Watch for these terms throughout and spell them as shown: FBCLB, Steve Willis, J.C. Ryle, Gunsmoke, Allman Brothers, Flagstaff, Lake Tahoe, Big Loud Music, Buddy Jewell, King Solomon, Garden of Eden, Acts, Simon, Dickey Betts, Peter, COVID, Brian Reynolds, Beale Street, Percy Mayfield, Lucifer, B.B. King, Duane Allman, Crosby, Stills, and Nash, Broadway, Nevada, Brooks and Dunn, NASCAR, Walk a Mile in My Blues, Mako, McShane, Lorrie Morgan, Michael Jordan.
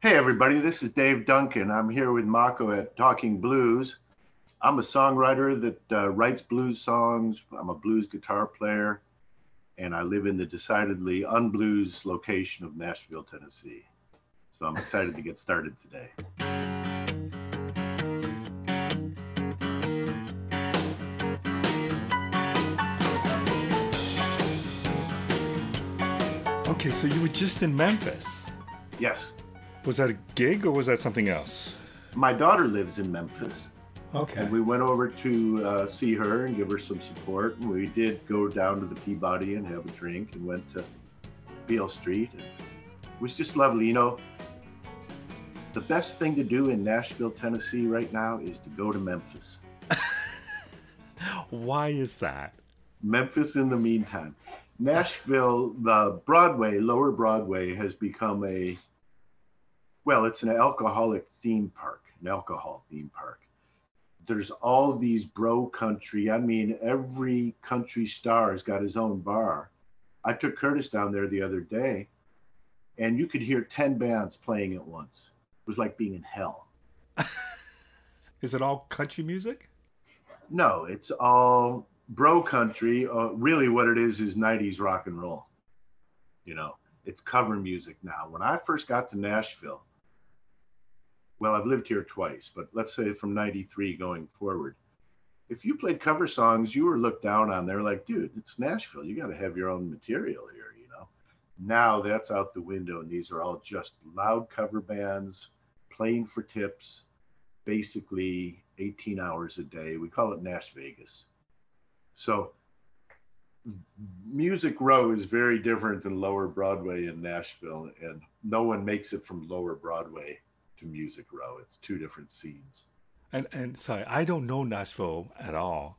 Hey everybody, this is Dave Duncan. I'm here with Mako at Talking Blues. I'm a songwriter that writes blues songs. I'm a blues guitar player, and I live in the decidedly un-blues location of Nashville, Tennessee. So I'm excited to get started today. Okay, so you were just in Memphis. Yes. Was that a gig or was that something else? My daughter lives in Memphis. Okay. And we went over to see her and give her some support. And we did go down to the Peabody and have a drink and went to Beale Street. And it was just lovely. You know, the best thing to do in Nashville, Tennessee right now is to go to Memphis. Why is that? Memphis in the meantime. Nashville, the Broadway, Lower Broadway has become a... Well, it's an alcohol theme park. There's all these bro country. I mean, every country star has got his own bar. I took Curtis down there the other day, and you could hear 10 bands playing at once. It was like being in hell. Is it all country music? No, it's all bro country. Really what it is 90s rock and roll. You know, it's cover music now. When I first got to Nashville, well, I've lived here twice, but let's say from 93 going forward, if you played cover songs, you were looked down on. They're like, dude, it's Nashville. You got to have your own material here, you know. Now that's out the window, and these are all just loud cover bands playing for tips, basically 18 hours a day. We call it Nash Vegas. So Music Row is very different than Lower Broadway in Nashville, and no one makes it from Lower Broadway to Music Row. It's two different scenes. And sorry, I don't know Nashville at all.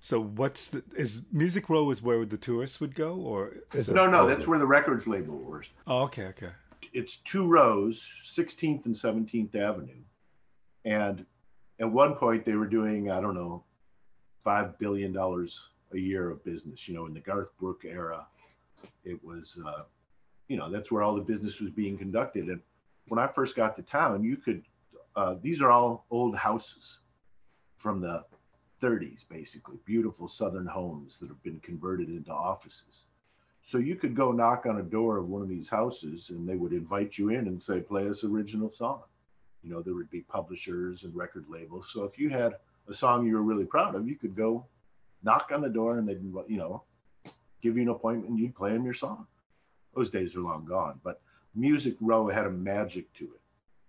So what's the, is Music Row is where the tourists would go, or is it? No, that's where the records label was. Oh, okay. It's two rows, 16th and 17th Avenue, and at one point they were doing $5 billion a year of business. You know, in the Garth Brooke era, it was that's where all the business was being conducted. And when I first got to town, you could, these are all old houses from the 30s, basically, beautiful southern homes that have been converted into offices. So you could go knock on a door of one of these houses and they would invite you in and say, play us original song. You know, there would be publishers and record labels. So if you had a song you were really proud of, you could go knock on the door and they'd, give you an appointment and you'd play them your song. Those days are long gone, but Music Row had a magic to it,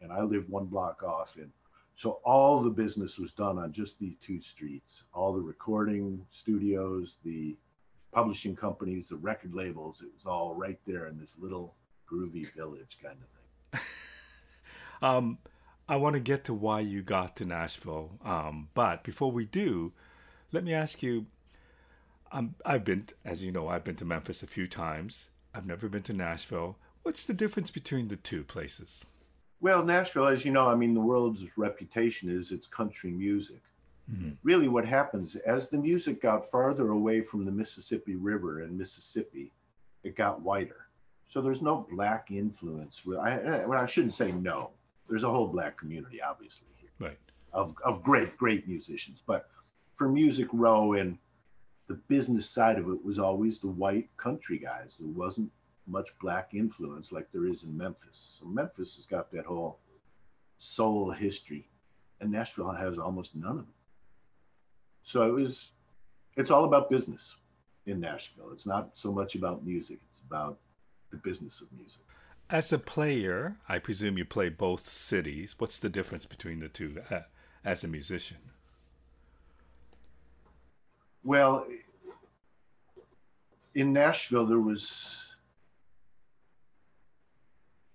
and I lived one block off, and so all the business was done on just these two streets. All the recording studios, the publishing companies, the record labels, it was all right there in this little groovy village kind of thing. I want to get to why you got to Nashville, but before we do, let me ask you, I've been to Memphis a few times. I've never been to Nashville. What's the difference between the two places? Well, Nashville, as you know, I mean, the world's reputation is it's country music. Mm-hmm. Really what happens, as the music got farther away from the Mississippi River and Mississippi, it got whiter. So there's no black influence. I shouldn't say no. There's a whole black community, obviously, here, right, of great, great musicians. But for Music Row and the business side of it was always the white country guys. There wasn't much black influence like there is in Memphis. So Memphis has got that whole soul history, and Nashville has almost none of it. So it's all about business in Nashville. It's not so much about music, it's about the business of music. As a player, I presume you play both cities. What's the difference between the two as a musician? Well, in Nashville,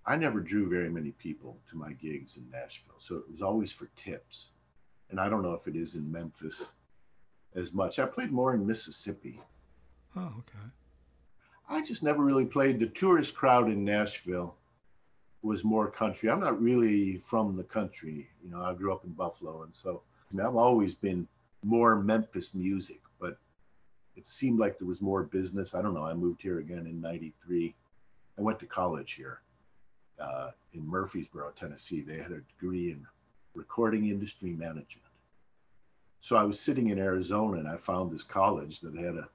I never drew very many people to my gigs in Nashville, so it was always for tips. And I don't know if it is in Memphis as much. I played more in Mississippi. Oh, okay. I just never really played. The tourist crowd in Nashville was more country. I'm not really from the country. You know, I grew up in Buffalo, and so I've always been more Memphis music, but it seemed like there was more business. I don't know. I moved here again in 93. I went to college here. in Murfreesboro, Tennessee. They had a degree in recording industry management. So I was sitting in Arizona and I found this college that had a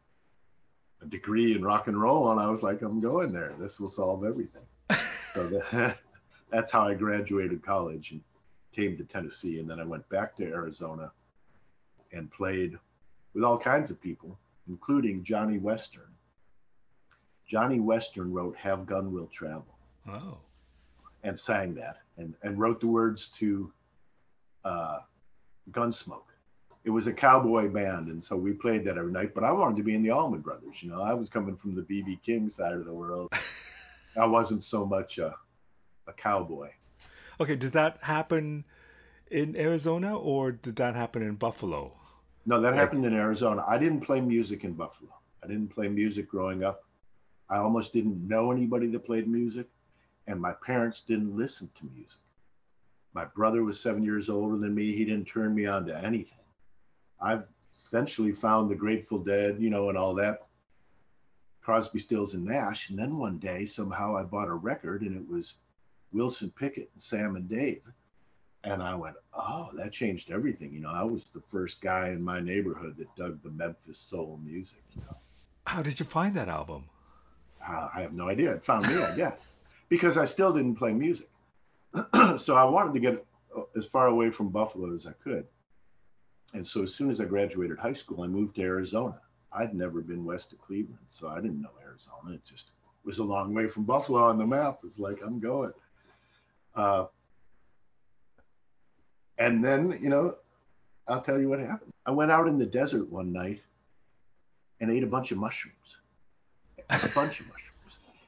degree in rock and roll, and I was like, I'm going there. This will solve everything. So that's how I graduated college and came to Tennessee. And then I went back to Arizona and played with all kinds of people, including Johnny Western. Johnny Western wrote Have Gun Will Travel. Oh. And sang that and wrote the words to Gunsmoke. It was a cowboy band, and so we played that every night, but I wanted to be in the Allman Brothers. You know, I was coming from the B.B. King side of the world. I wasn't so much a cowboy. Okay, did that happen in Arizona, or did that happen in Buffalo? No, that happened in Arizona. I didn't play music in Buffalo. I didn't play music growing up. I almost didn't know anybody that played music, and my parents didn't listen to music. My brother was 7 years older than me. He didn't turn me on to anything. I've eventually found the Grateful Dead, you know, and all that, Crosby, Stills, and Nash. And then one day, somehow I bought a record, and it was Wilson Pickett and Sam and Dave. And I went, oh, that changed everything. You know, I was the first guy in my neighborhood that dug the Memphis soul music, you know. How did you find that album? I have no idea. It found me, I guess, because I still didn't play music. So I wanted to get as far away from Buffalo as I could. And so as soon as I graduated high school, I moved to Arizona. I'd never been west of Cleveland, so I didn't know Arizona. It just was a long way from Buffalo on the map. It's like, I'm going. And then, you know, I'll tell you what happened. I went out in the desert one night and ate a bunch of mushrooms.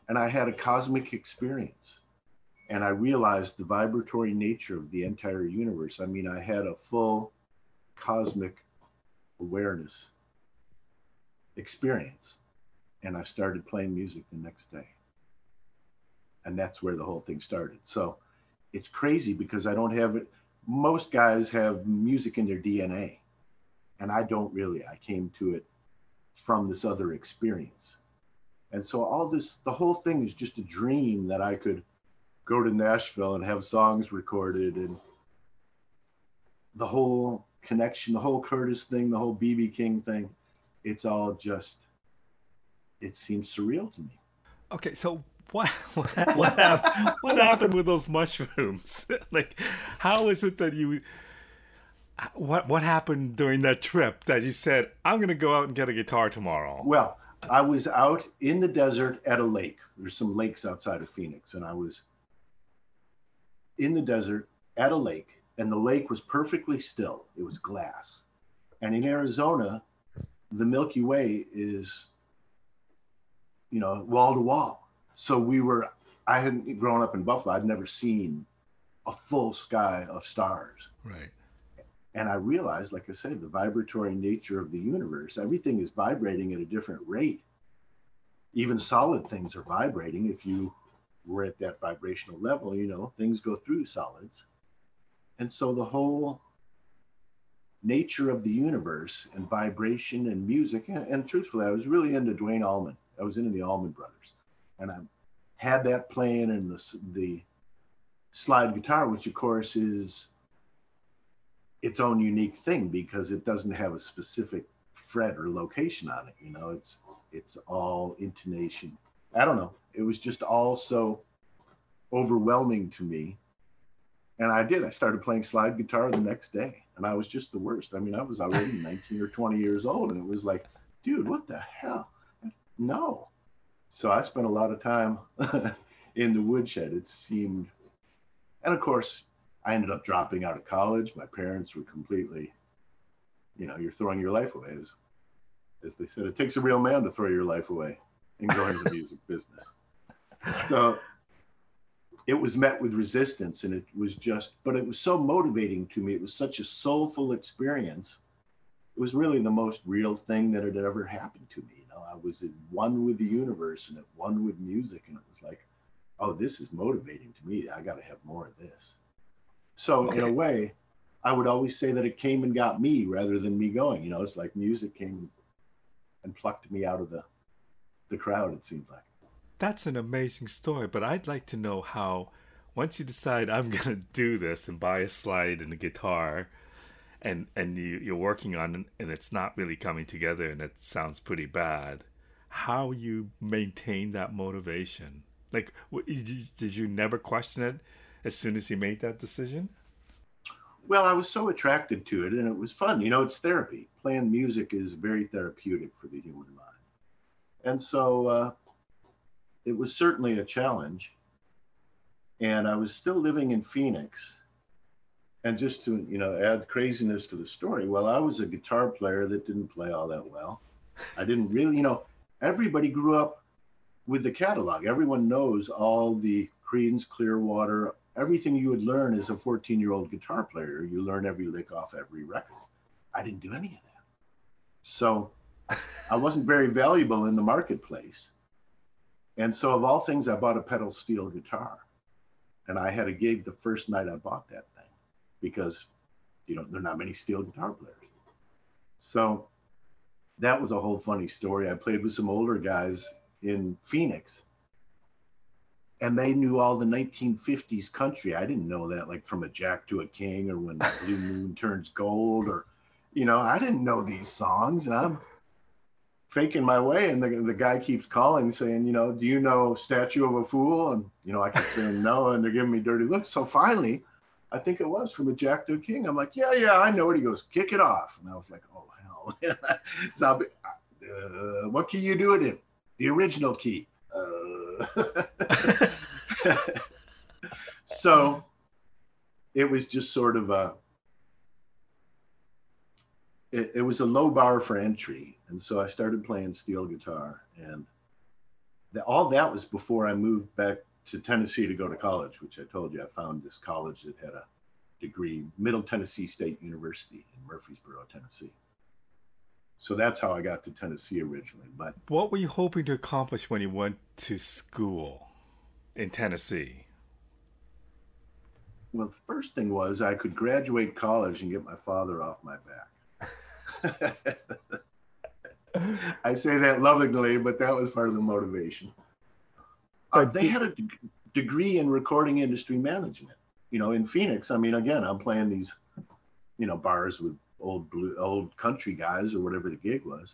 And I had a cosmic experience. And I realized the vibratory nature of the entire universe. I mean, I had a full cosmic awareness experience. And I started playing music the next day. And that's where the whole thing started. So it's crazy because I don't have it. Most guys have music in their DNA. And I don't really. I came to it from this other experience. And so all this, the whole thing is just a dream that I could go to Nashville and have songs recorded, and the whole connection, the whole Curtis thing, the whole B.B. King thing. It's all just, it seems surreal to me. Okay, so what happened with those mushrooms? Like, how is it that you, what happened during that trip that you said, I'm going to go out and get a guitar tomorrow? Well, I was out in the desert at a lake. There's some lakes outside of Phoenix. And I was in the desert at a lake. And the lake was perfectly still. It was glass. And in Arizona, the Milky Way is, you know, wall to wall. So I hadn't grown up in Buffalo. I'd never seen a full sky of stars. Right. And I realized, like I said, the vibratory nature of the universe. Everything is vibrating at a different rate. Even solid things are vibrating. If you were at that vibrational level, you know, things go through solids. And so the whole nature of the universe and vibration and music, and truthfully, I was really into Duane Allman. I was into the Allman Brothers. And I had that playing and the slide guitar, which of course is its own unique thing because it doesn't have a specific fret or location on it. You know, it's all intonation. I don't know. It was just all so overwhelming to me. And I did. I started playing slide guitar the next day, and I was just the worst. I mean, I was already 19 or 20 years old, and it was like, dude, what the hell? No. So I spent a lot of time in the woodshed, it seemed. And of course, I ended up dropping out of college. My parents were completely, you know, you're throwing your life away. As they said, it takes a real man to throw your life away and go into the music business. So it was met with resistance, and it was just, but it was so motivating to me. It was such a soulful experience. It was really the most real thing that had ever happened to me. You know, I was at one with the universe and at one with music, and it was like, oh, this is motivating to me. I got to have more of this. So okay. In a way, I would always say that it came and got me rather than me going. You know, it's like music came and plucked me out of the crowd, it seemed like. That's an amazing story, but I'd like to know how once you decide I'm going to do this and buy a slide and a guitar, and you're working on it and it's not really coming together and it sounds pretty bad, how you maintain that motivation? Like, did you never question it as soon as you made that decision? Well, I was so attracted to it, and it was fun. You know, it's therapy. Playing music is very therapeutic for the human mind. And so it was certainly a challenge. And I was still living in Phoenix. And just to, you know, add craziness to the story, well, I was a guitar player that didn't play all that well. I didn't really, you know, everybody grew up with the catalog. Everyone knows all the Creedence Clearwater. Everything you would learn as a 14-year-old guitar player, you learn every lick off every record. I didn't do any of that. So I wasn't very valuable in the marketplace. And so of all things, I bought a pedal steel guitar. And I had a gig the first night I bought that thing because, you know, there are not many steel guitar players. So that was a whole funny story. I played with some older guys in Phoenix. And they knew all the 1950s country. I didn't know that, like From a Jack to a King or When the Blue Moon Turns Gold, or, you know, I didn't know these songs, and I'm faking my way. And the guy keeps calling saying, you know, do you know Statue of a Fool? And, you know, I kept saying no, and they're giving me dirty looks. So finally, I think it was From a Jack to a King. I'm like, yeah, I know it. He goes, kick it off. And I was like, oh, hell. So I'll be, what key you do it in? The original key. So it was just sort of it was a low bar for entry, and so I started playing steel guitar, and all that was before I moved back to Tennessee to go to college, which I told you I found this college that had a degree, Middle Tennessee State University in Murfreesboro, Tennessee. So that's how I got to Tennessee originally. But what were you hoping to accomplish when you went to school in Tennessee? Well, the first thing was I could graduate college and get my father off my back. I say that lovingly, but that was part of the motivation. They had a degree in recording industry management. You know, in Phoenix, I mean, again, I'm playing these, you know, bars with old country guys or whatever the gig was.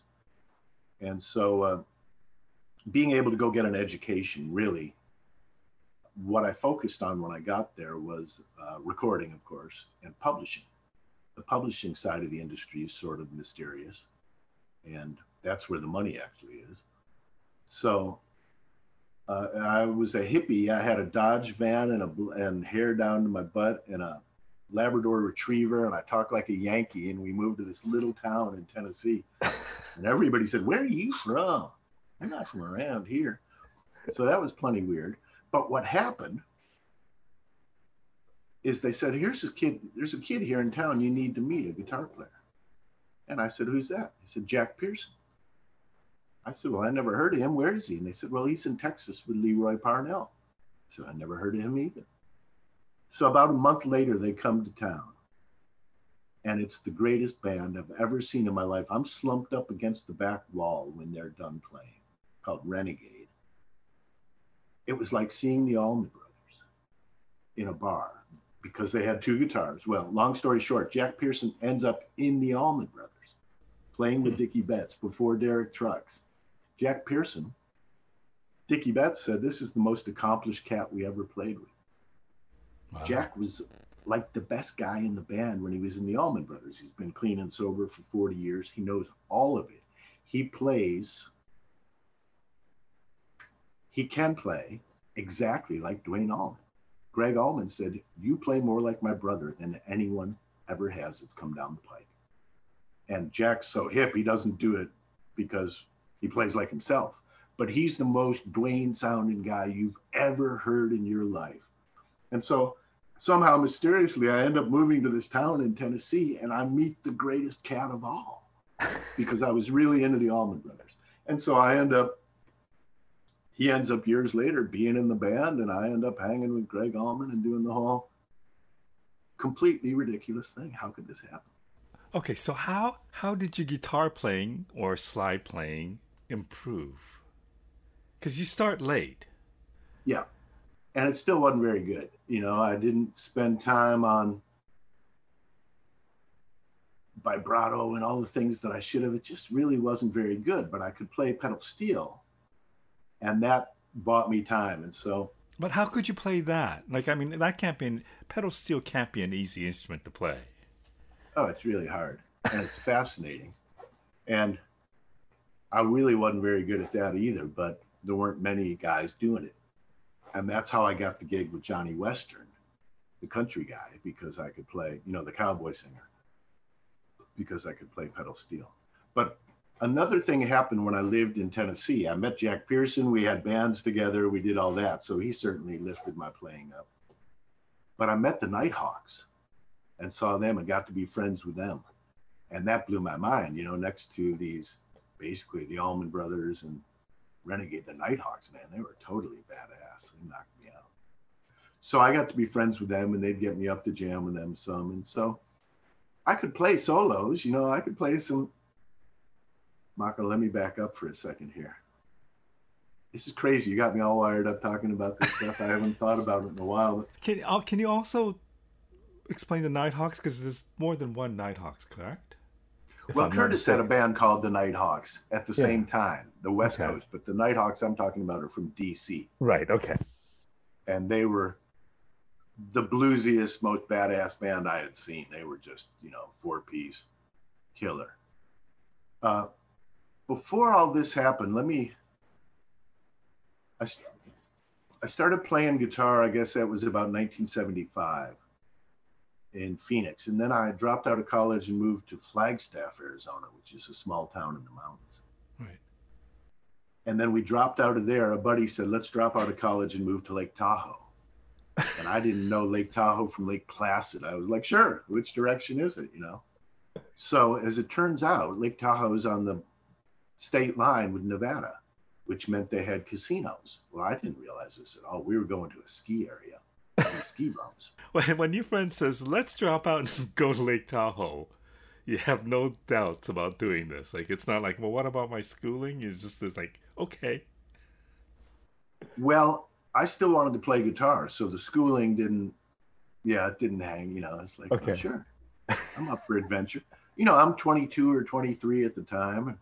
And so being able to go get an education, really what I focused on when I got there was recording, of course, and publishing. The publishing side of the industry is sort of mysterious, and that's where the money actually is. So I was a hippie. I had a Dodge van and hair down to my butt and a Labrador Retriever, and I talked like a Yankee, and we moved to this little town in Tennessee, and everybody said, where are you from? I'm not from around here. So that was plenty weird. But what happened is they said, there's a kid here in town you need to meet, a guitar player. And I said, who's that? He said, Jack Pearson. I said, well, I never heard of him. Where is he? And they said, well, he's in Texas with Leroy Parnell. I said, I never heard of him either. So about a month later, they come to town, and it's the greatest band I've ever seen in my life. I'm slumped up against the back wall when they're done playing, called Renegade. It was like seeing the Allman Brothers in a bar because they had two guitars. Well, long story short, Jack Pearson ends up in the Allman Brothers playing with Dickey Betts before Derek Trucks. Jack Pearson, Dickey Betts said, this is the most accomplished cat we ever played with. Wow. Jack was like the best guy in the band when he was in the Allman Brothers. He's been clean and sober for 40 years. He knows all of it. He plays. He can play exactly like Duane Allman. Gregg Allman said, you play more like my brother than anyone ever has that's come down the pike. And Jack's so hip, he doesn't do it because he plays like himself. But he's the most Duane sounding guy you've ever heard in your life. And so somehow mysteriously, I end up moving to this town in Tennessee, and I meet the greatest cat of all because I was really into the Allman Brothers. And so he ends up years later being in the band, and I end up hanging with Gregg Allman and doing the whole completely ridiculous thing. How could this happen? Okay, so how did your guitar playing or slide playing improve? Because you start late. Yeah. and it still wasn't very good. You know, I didn't spend time on vibrato and all the things that I should have. It just really wasn't very good, but I could play pedal steel, and that bought me time. And so, but how could you play that? Like, I mean, that can't be pedal steel can't be an easy instrument to play. Oh, it's really hard, and it's fascinating. And I really wasn't very good at that either, but there weren't many guys doing it. And that's how I got the gig with Johnny Western, the country guy, because I could play, you know, the cowboy singer, because I could play pedal steel. But another thing happened when I lived in Tennessee. I met Jack Pearson. We had bands together. We did all that. So he certainly lifted my playing up. But I met the Nighthawks and saw them and got to be friends with them. And that blew my mind, you know, next to these, basically the Allman Brothers and Renegade, the Nighthawks, man, they were totally badass. They knocked me out. So I got to be friends with them, and they'd get me up to jam with them some. And so I could play solos, you know, I could play some. Mako, let me back up for a second here. This is crazy. You got me all wired up talking about this stuff. I haven't thought about it in a while. Can you also explain the Nighthawks? Because there's more than one Nighthawks, correct? Well, Curtis had a band called the Nighthawks at the same time, the West Coast, but the Nighthawks I'm talking about are from D.C. Right, okay. And they were the bluesiest, most badass band I had seen. They were just, you know, four-piece killer. Before all this happened, I started playing guitar, I guess that was about 1975. In Phoenix, and then I dropped out of college and moved to Flagstaff, Arizona, which is a small town in the mountains. Right. And then we dropped out of there. A buddy said, let's drop out of college and move to Lake Tahoe. And I didn't know Lake Tahoe from Lake Placid. I was like, sure, which direction is it, you know? So as it turns out, Lake Tahoe is on the state line with Nevada, which meant they had casinos. Well, I didn't realize this at all. We were going to a ski area. Ski bumps. When your friend says, let's drop out and go to Lake Tahoe, you have no doubts about doing this. Like, it's not like, well, what about my schooling? It's just this, like, okay. Well, I still wanted to play guitar, so the schooling didn't hang, you know. It's like, okay. Well, sure, I'm up for adventure. You know, I'm 22 or 23 at the time,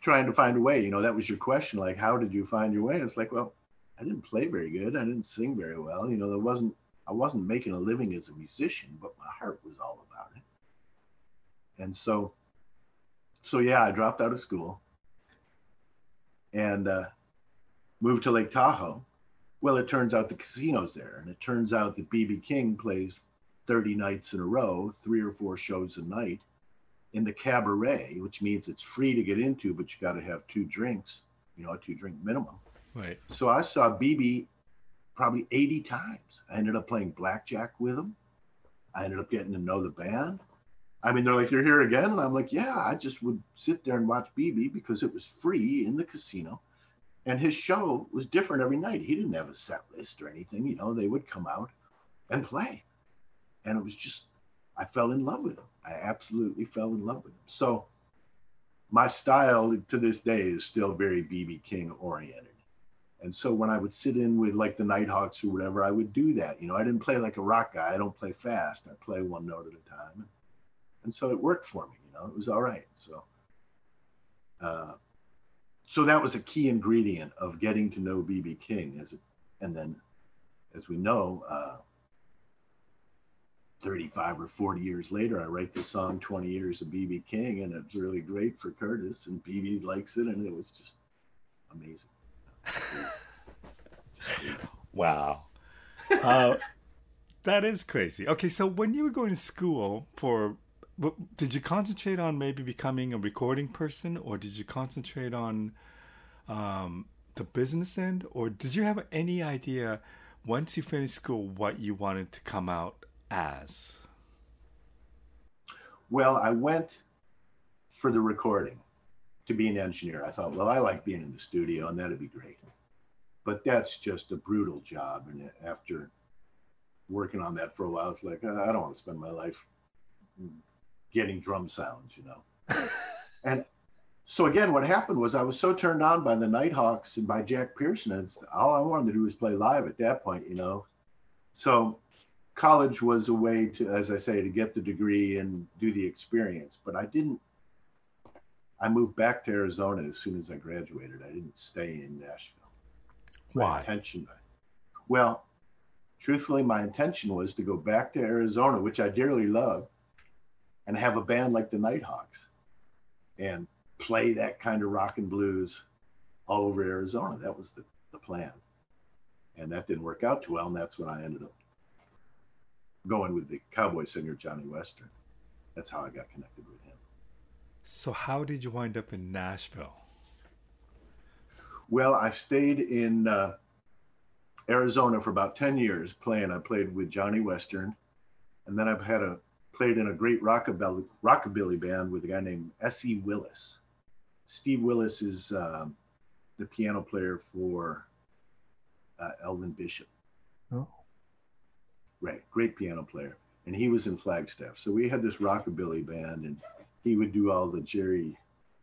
trying to find a way. You know, that was your question, like, how did you find your way? And it's like, well, I didn't play very good. I didn't sing very well. You know, I wasn't making a living as a musician, but my heart was all about it. And so, I dropped out of school and moved to Lake Tahoe. Well, it turns out the casino's there, and it turns out that B.B. King plays 30 nights in a row, 3 or 4 shows a night in the cabaret, which means it's free to get into, but you got to have 2 drinks, you know, a 2-drink minimum. Right. So I saw BB probably 80 times. I ended up playing blackjack with him. I ended up getting to know the band. I mean, they're like, you're here again? And I'm like, yeah, I just would sit there and watch BB because it was free in the casino. And his show was different every night. He didn't have a set list or anything. You know, they would come out and play. And it was just, I fell in love with him. I absolutely fell in love with him. So my style to this day is still very BB King oriented. And so when I would sit in with like the Nighthawks or whatever, I would do that. You know, I didn't play like a rock guy. I don't play fast. I play one note at a time. And so it worked for me, you know, it was all right. So so that was a key ingredient of getting to know B.B. King. And then, as we know, 35 or 40 years later, I write the song 20 Years of B.B. King, and it's really great for Curtis, and B.B. likes it, and it was just amazing. Wow. That is crazy. Okay, so when you were going to school, did you concentrate on maybe becoming a recording person, or did you concentrate on the business end, or did you have any idea once you finished school what you wanted to come out as? Well, I went for the recording. To be an engineer. I thought, well, I like being in the studio and that'd be great. But that's just a brutal job. And after working on that for a while, it's like, I don't want to spend my life getting drum sounds, you know. And So again, what happened was I was so turned on by the Nighthawks and by Jack Pearson, and all I wanted to do was play live at that point, you know. So college was a way to, as I say, to get the degree and do the experience. But I didn't, I moved back to Arizona as soon as I graduated. I didn't stay in Nashville. Why? Well, truthfully, my intention was to go back to Arizona, which I dearly loved, and have a band like the Nighthawks and play that kind of rock and blues all over Arizona. That was the plan. And that didn't work out too well, and that's when I ended up going with the cowboy singer Johnny Western. That's how I got connected with him. So how did you wind up in Nashville? Well, I stayed in Arizona for about 10 years playing. I played with Johnny Western, and then I've had played in a great rockabilly band with a guy named S.E. Willis. Steve Willis is the piano player for Elvin Bishop. Oh. Right, great piano player. And he was in Flagstaff. So we had this rockabilly band, and he would do all the Jerry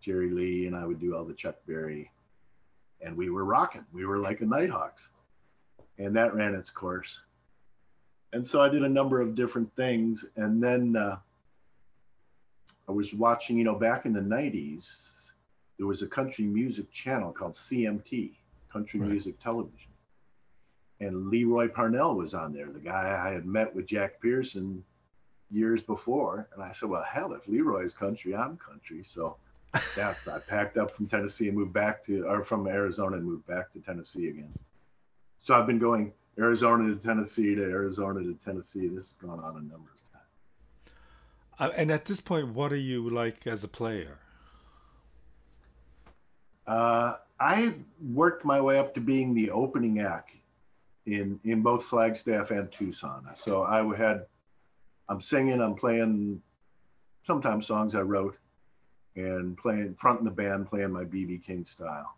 Lee, and I would do all the Chuck Berry. And we were rocking. We were like a Nighthawks. And that ran its course. And so I did a number of different things. And then I was watching, you know, back in the 90s, there was a country music channel called CMT, Country Right. Music Television. And Leroy Parnell was on there, the guy I had met with Jack Pearson years before. And I said, well, hell, if Leroy's country, I'm country. So I packed up from Tennessee and moved back to, or from Arizona and moved back to Tennessee again. So I've been going Arizona to Arizona to Tennessee. This has gone on a number of times. And at this point, what are you like as a player? I worked my way up to being the opening act in both Flagstaff and Tucson. So I'm singing, I'm playing sometimes songs I wrote and playing, fronting the band, playing my B.B. King style.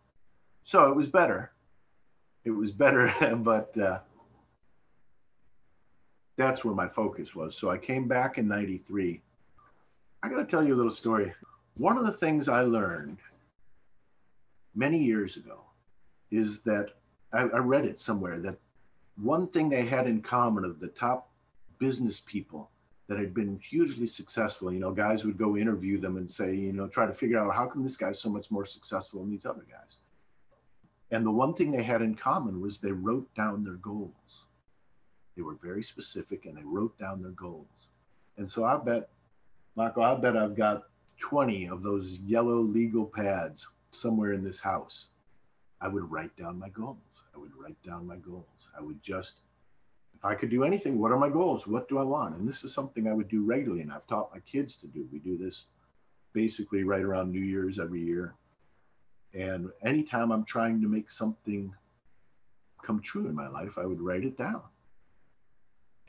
So it was better. It was better, but that's where my focus was. So I came back in 93. I got to tell you a little story. One of the things I learned many years ago is that I read it somewhere that one thing they had in common of the top business people that had been hugely successful, you know, guys would go interview them and say, you know, try to figure out how come this guy's so much more successful than these other guys. And the one thing they had in common was they wrote down their goals. They were very specific and they wrote down their goals. And so I bet, Mako, I've got 20 of those yellow legal pads somewhere in this house. I would write down my goals. I would just, if I could do anything, what are my goals? What do I want? And this is something I would do regularly, and I've taught my kids to do. We do this basically right around New Year's every year. And anytime I'm trying to make something come true in my life, I would write it down.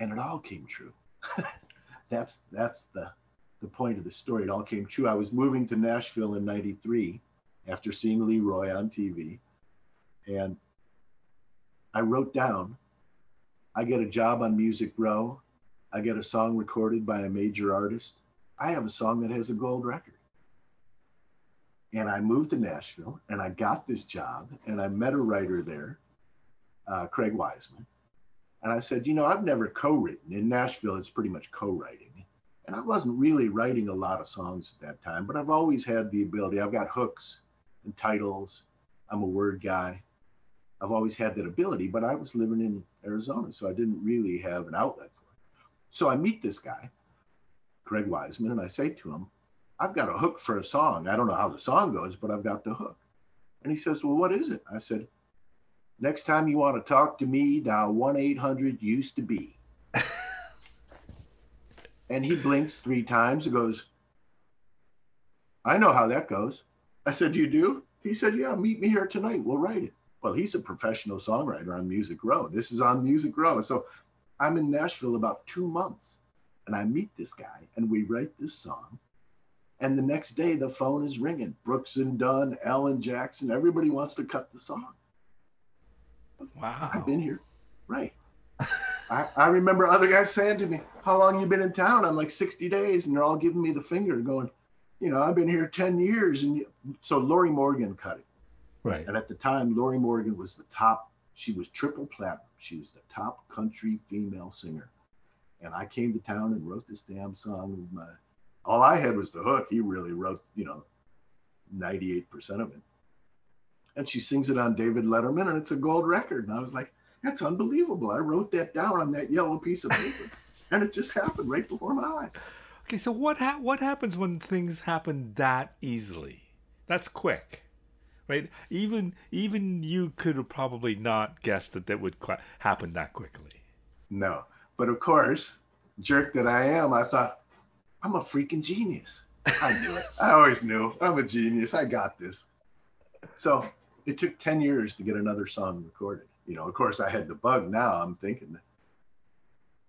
And it all came true. That's the point of the story. It all came true. I was moving to Nashville in 93 after seeing Leroy on TV. And I wrote down, I get a job on Music Row. I get a song recorded by a major artist. I have a song that has a gold record. And I moved to Nashville, and I got this job, and I met a writer there, Craig Wiseman. And I said, you know, I've never co-written. In Nashville, it's pretty much co-writing. And I wasn't really writing a lot of songs at that time, but I've always had the ability. I've got hooks and titles. I'm a word guy. I've always had that ability, but I was living in Arizona, so I didn't really have an outlet for it. So I meet this guy, Craig Wiseman, and I say to him, I've got a hook for a song. I don't know how the song goes, but I've got the hook. And he says, well, what is it? I said, next time you want to talk to me, dial 1-800-USED-TO-BE. And he blinks 3 times and goes, I know how that goes. I said, you do? He said, yeah, meet me here tonight. We'll write it. Well, he's a professional songwriter on Music Row. This is on Music Row. So I'm in Nashville about 2 months, and I meet this guy, and we write this song. And the next day, the phone is ringing. Brooks and Dunn, Alan Jackson, everybody wants to cut the song. Wow. I've been here. Right. I remember other guys saying to me, how long you been in town? I'm like, 60 days. And they're all giving me the finger going, you know, I've been here 10 years. And so Lorrie Morgan cut it. Right. And at the time, Lorrie Morgan was the top. She was triple platinum. She was the top country female singer. And I came to town and wrote this damn song with my, all I had was the hook. He really wrote, you know, 98% of it. And she sings it on David Letterman, and it's a gold record. And I was like, that's unbelievable. I wrote that down on that yellow piece of paper. And it just happened right before my eyes. Okay, so what happens when things happen that easily? That's quick, right? Even you could have probably not guessed that that would happen that quickly. No, but of course, jerk that I am, I thought, I'm a freaking genius. I knew it. I always knew. I'm a genius. I got this. So it took 10 years to get another song recorded. You know, of course, I had the bug now. I'm thinking that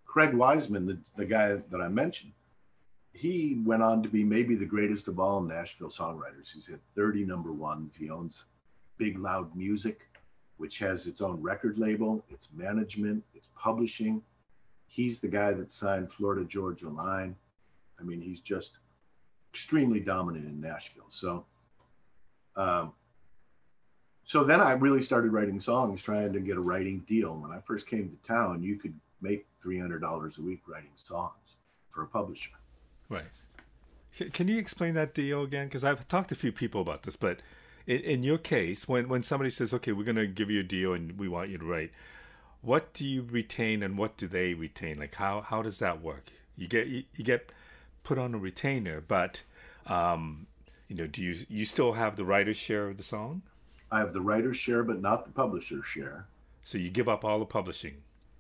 Craig Wiseman, the guy that I mentioned, he went on to be maybe the greatest of all Nashville songwriters. He's had 30 number ones. He owns Big Loud Music, which has its own record label, its management, its publishing. He's the guy that signed Florida Georgia Line. I mean, he's just extremely dominant in Nashville. So, so then I really started writing songs, trying to get a writing deal. When I first came to town, you could make $300 a week writing songs for a publisher. Right. Can you explain that deal again? Because I've talked to a few people about this, but in your case, when somebody says, okay, we're going to give you a deal and we want you to write, what do you retain and what do they retain? Like, how does that work? You get put on a retainer, but you know, do you still have the writer's share of the song? I have the writer's share, but not the publisher's share. So you give up all the publishing?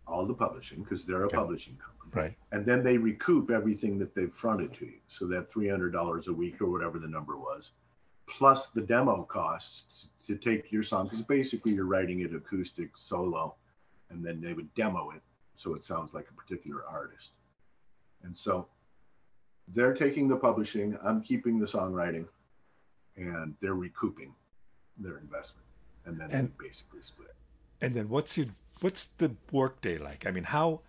All the publishing, because they're a publishing company. Right. And then they recoup everything that they've fronted to you. So that $300 a week or whatever the number was, plus the demo costs to take your song, because basically you're writing it acoustic, solo, and then they would demo it so it sounds like a particular artist. And so they're taking the publishing, I'm keeping the songwriting, and they're recouping their investment. And then they basically split. And then what's the work day like? I mean, how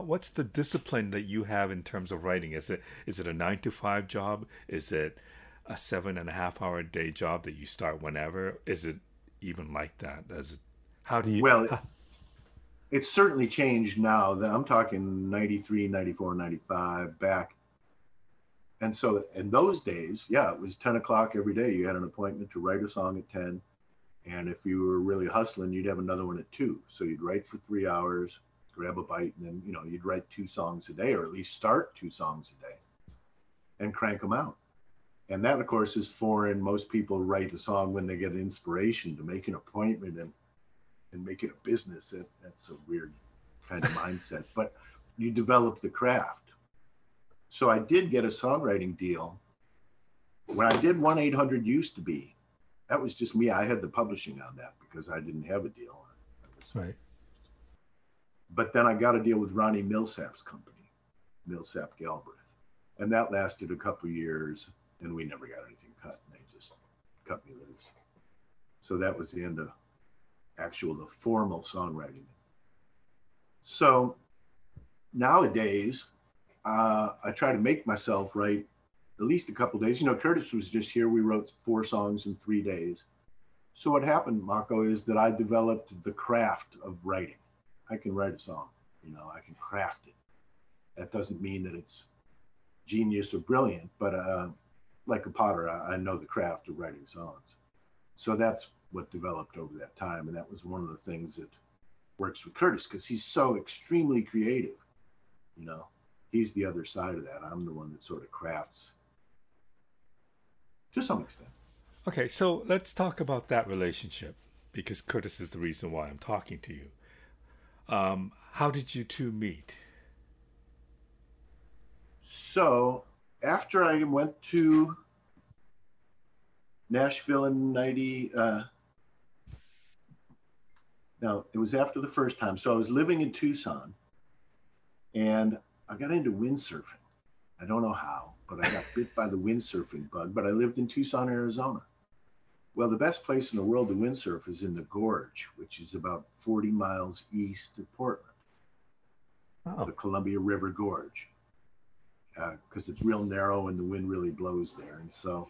what's the discipline that you have in terms of writing? Is it a 9-to-5 job? Is it a 7.5 hour day job that you start whenever? Is it even like that? It's certainly changed now. That I'm talking 93, 94, 95 back. And so in those days, yeah, it was 10 o'clock every day. You had an appointment to write a song at 10. And if you were really hustling, you'd have another one at 2. So you'd write for 3 hours, grab a bite, and then, you know, you'd write 2 songs a day, or at least start 2 songs a day and crank them out. And that, of course, is foreign. Most people write a song when they get inspiration. To make an appointment and make it a business, that's a weird kind of mindset. But you develop the craft. So I did get a songwriting deal. When I did 1-800-USED-TO-BE, that was just me. I had the publishing on that because I didn't have a deal on it. Right. But then I got a deal with Ronnie Millsap's company, Millsap Galbraith. And that lasted a couple of years, and we never got anything cut. And they just cut me loose. So that was the end of the formal songwriting. So nowadays, I try to make myself write at least a couple days. You know, Curtis was just here. We wrote 4 songs in 3 days. So what happened, Mako, is that I developed the craft of writing. I can write a song, you know, I can craft it. That doesn't mean that it's genius or brilliant, but like a potter, I know the craft of writing songs. So that's what developed over that time. And that was one of the things that works with Curtis, because he's so extremely creative. You know, he's the other side of that. I'm the one that sort of crafts to some extent. Okay, so let's talk about that relationship, because Curtis is the reason why I'm talking to you. How did you two meet? So after I went to Nashville in no, it was after the first time. So I was living in Tucson, and I got into windsurfing. I don't know how, but I got bit by the windsurfing bug, but I lived in Tucson, Arizona. Well, the best place in the world to windsurf is in the Gorge, which is about 40 miles east of Portland, the Columbia River Gorge. because it's real narrow and the wind really blows there. And so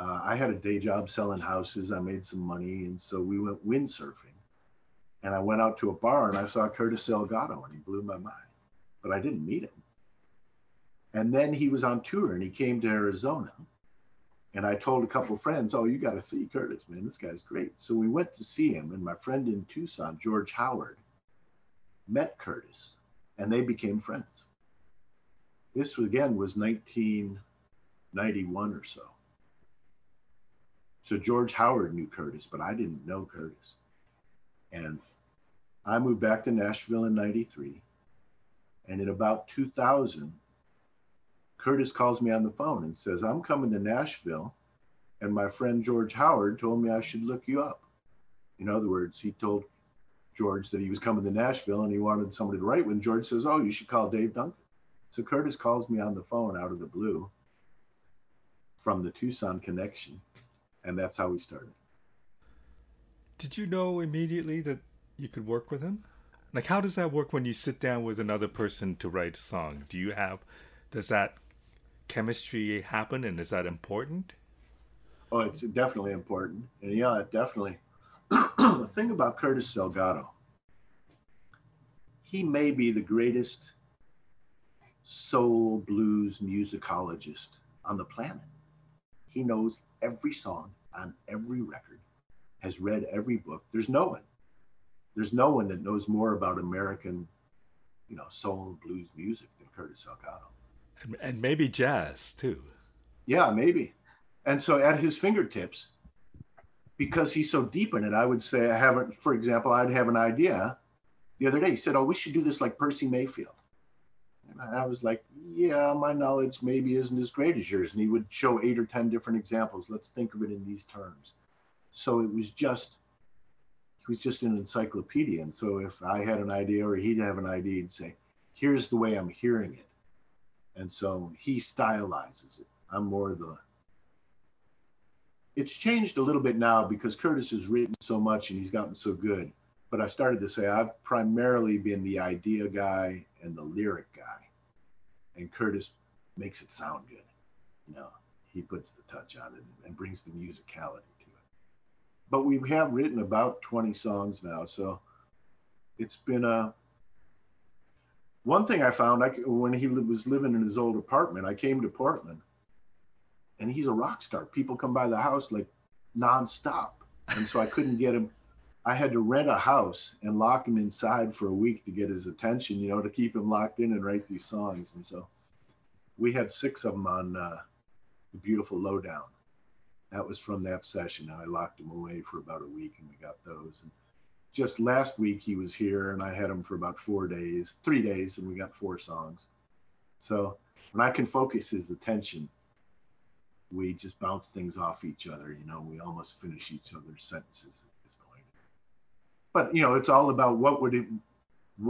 I had a day job selling houses. I made some money, and so we went windsurfing. And I went out to a bar and I saw Curtis Salgado, and he blew my mind, but I didn't meet him. And then he was on tour and he came to Arizona, and I told a couple of friends, oh, you got to see Curtis, man, this guy's great. So we went to see him, and my friend in Tucson, George Howard, met Curtis, and they became friends. This again was 1991 or so. So George Howard knew Curtis, but I didn't know Curtis. And I moved back to Nashville in 93. And in about 2000, Curtis calls me on the phone and says, I'm coming to Nashville, and my friend George Howard told me I should look you up. In other words, he told George that he was coming to Nashville and he wanted somebody to write with. George says, oh, you should call Dave Duncan. So Curtis calls me on the phone out of the blue from the Tucson connection. And that's how we started. Did you know immediately that you could work with him? Like, how does that work when you sit down with another person to write a song? Does that chemistry happen, and is that important? Oh, it's definitely important. And yeah, definitely. The thing about Curtis Salgado, he may be the greatest soul blues musicologist on the planet. He knows every song on every record, has read every book. There's no one that knows more about American, soul and blues music than Curtis Salgado. And maybe jazz too. Yeah, maybe. And so at his fingertips, because he's so deep in it, I would say I'd have an idea. The other day he said, oh, we should do this like Percy Mayfield. And I was like, yeah, my knowledge maybe isn't as great as yours. And he would show 8 or 10 different examples. Let's think of it in these terms. So he was just an encyclopedia. And so if I had an idea or he'd have an idea, he'd say, here's the way I'm hearing it. And so he stylizes it. I'm more it's changed a little bit now because Curtis has written so much and he's gotten so good. But I started to say, I've primarily been the idea guy and the lyric guy. And Curtis makes it sound good. He puts the touch on it and brings the musicality to it. But we have written about 20 songs now. So it's been one thing I found, when he was living in his old apartment, I came to Portland, and he's a rock star. People come by the house like nonstop. And so I couldn't get him. I had to rent a house and lock him inside for a week to get his attention, to keep him locked in and write these songs. And so we had 6 of them on The Beautiful Lowdown. That was from that session. I locked him away for about a week, and we got those. And just last week he was here, and I had him for about 3 days, and we got 4 songs. So when I can focus his attention, we just bounce things off each other. We almost finish each other's sentences at this point. But it's all about what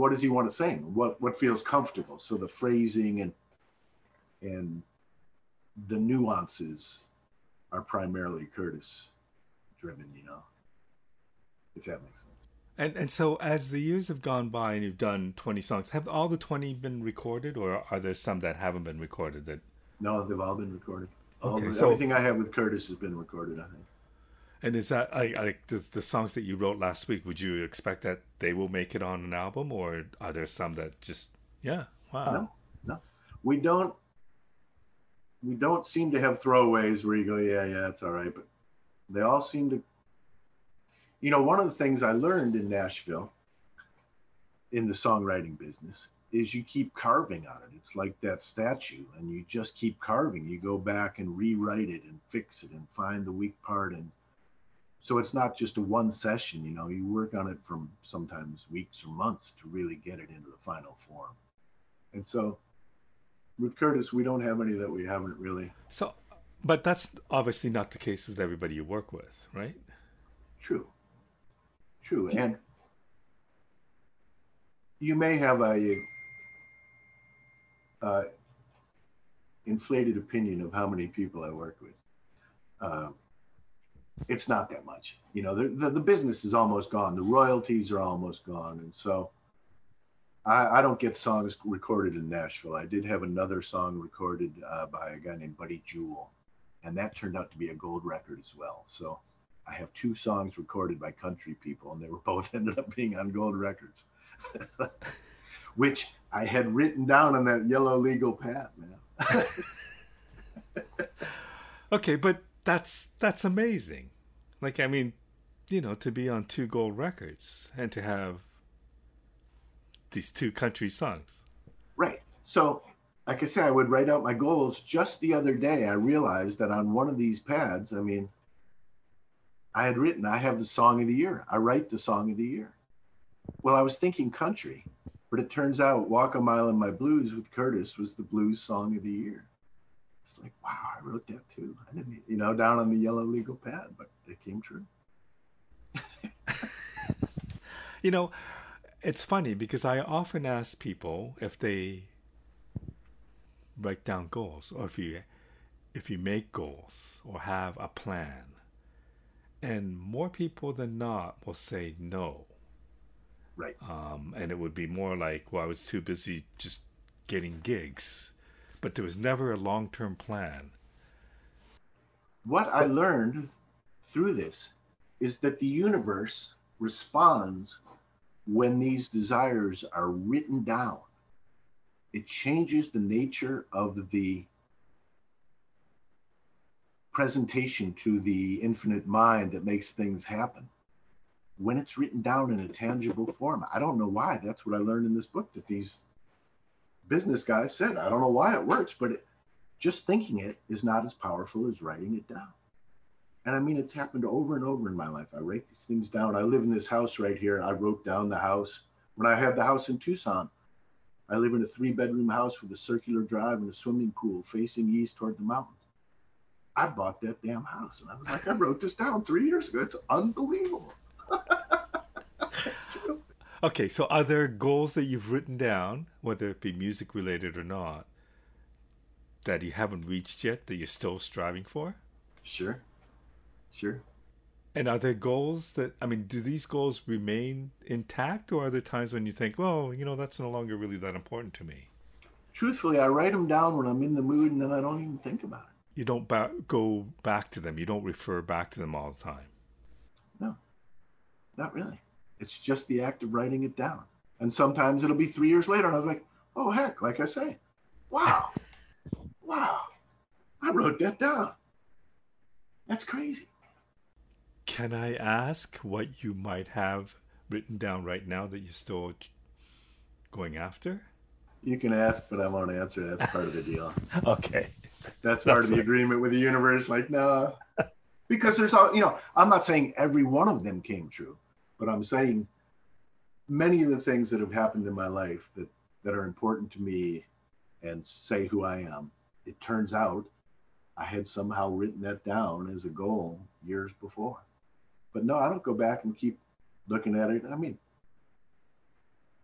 does he want to sing? What feels comfortable? So the phrasing and the nuances are primarily Curtis driven, if that makes sense. And so as the years have gone by and you've done 20 songs, have all the 20 been recorded, or are there some that haven't been recorded? No, they've all been recorded. Everything I have with Curtis has been recorded, I think. And is that the songs that you wrote last week, would you expect that they will make it on an album, or are there some that just, yeah, wow. No. We don't seem to have throwaways where you go, yeah, it's all right. But they all seem to, one of the things I learned in Nashville in the songwriting business is you keep carving on it. It's like that statue, and you just keep carving. You go back and rewrite it and fix it and find the weak part. And so it's not just a one session, you work on it from sometimes weeks or months to really get it into the final form. And so with Curtis, we don't have any that we haven't really. So, but that's obviously not the case with everybody you work with, right? True. And you may have a inflated opinion of how many people I work with. It's not that much. The business is almost gone. The royalties are almost gone. And so I don't get songs recorded in Nashville. I did have another song recorded by a guy named Buddy Jewell, and that turned out to be a gold record as well. So I have two songs recorded by country people, and they were both ended up being on gold records, which I had written down on that yellow legal pad, man. Okay, but that's amazing. Like, I mean, you know, to be on two gold records and to have these two country songs. Right. So, like I said, I would write out my goals. Just the other day, I realized that on one of these pads, I mean, I had written, I have the song of the year. I write the song of the year. Well, I was thinking country, but it turns out Walk a Mile in My Blues with Curtis was the blues song of the year. It's like, wow, I wrote that too. I didn't, you know, down on the yellow legal pad, but it came true. You know, it's funny because I often ask people if they write down goals, or if you make goals or have a plan. And more people than not will say no. Right. And it would be more like, well, I was too busy just getting gigs. But there was never a long-term plan. What I learned through this is that the universe responds when these desires are written down. It changes the nature of the presentation to the infinite mind that makes things happen when it's written down in a tangible form. I don't know why. That's what I learned in this book, that these business guy said, I don't know why it works, but just thinking it is not as powerful as writing it down. And I mean, it's happened over and over in my life. I write these things down. I live in this house right here. I wrote down the house. When I had the house in Tucson, I live in a 3-bedroom house with a circular drive and a swimming pool facing east toward the mountains. I bought that damn house. And I was like, I wrote this down 3 years ago. It's unbelievable. That's true. Okay, so are there goals that you've written down, whether it be music related or not, that you haven't reached yet, that you're still striving for? Sure. And are there goals that, I mean, do these goals remain intact, or are there times when you think, well, you know, that's no longer really that important to me? Truthfully, I write them down when I'm in the mood, and then I don't even think about it. You don't go back to them. You don't refer back to them all the time. No, not really. It's just the act of writing it down. And sometimes it'll be 3 years later, and I was like, oh, heck, like I say, wow, I wrote that down. That's crazy. Can I ask what you might have written down right now that you're still going after? You can ask, but I won't answer. That's part of the deal. Okay. That's part of the agreement with the universe. Like, no, because there's all, you know, I'm not saying every one of them came true. But I'm saying many of the things that have happened in my life that are important to me and say who I am, it turns out I had somehow written that down as a goal years before. But no, I don't go back and keep looking at it. I mean,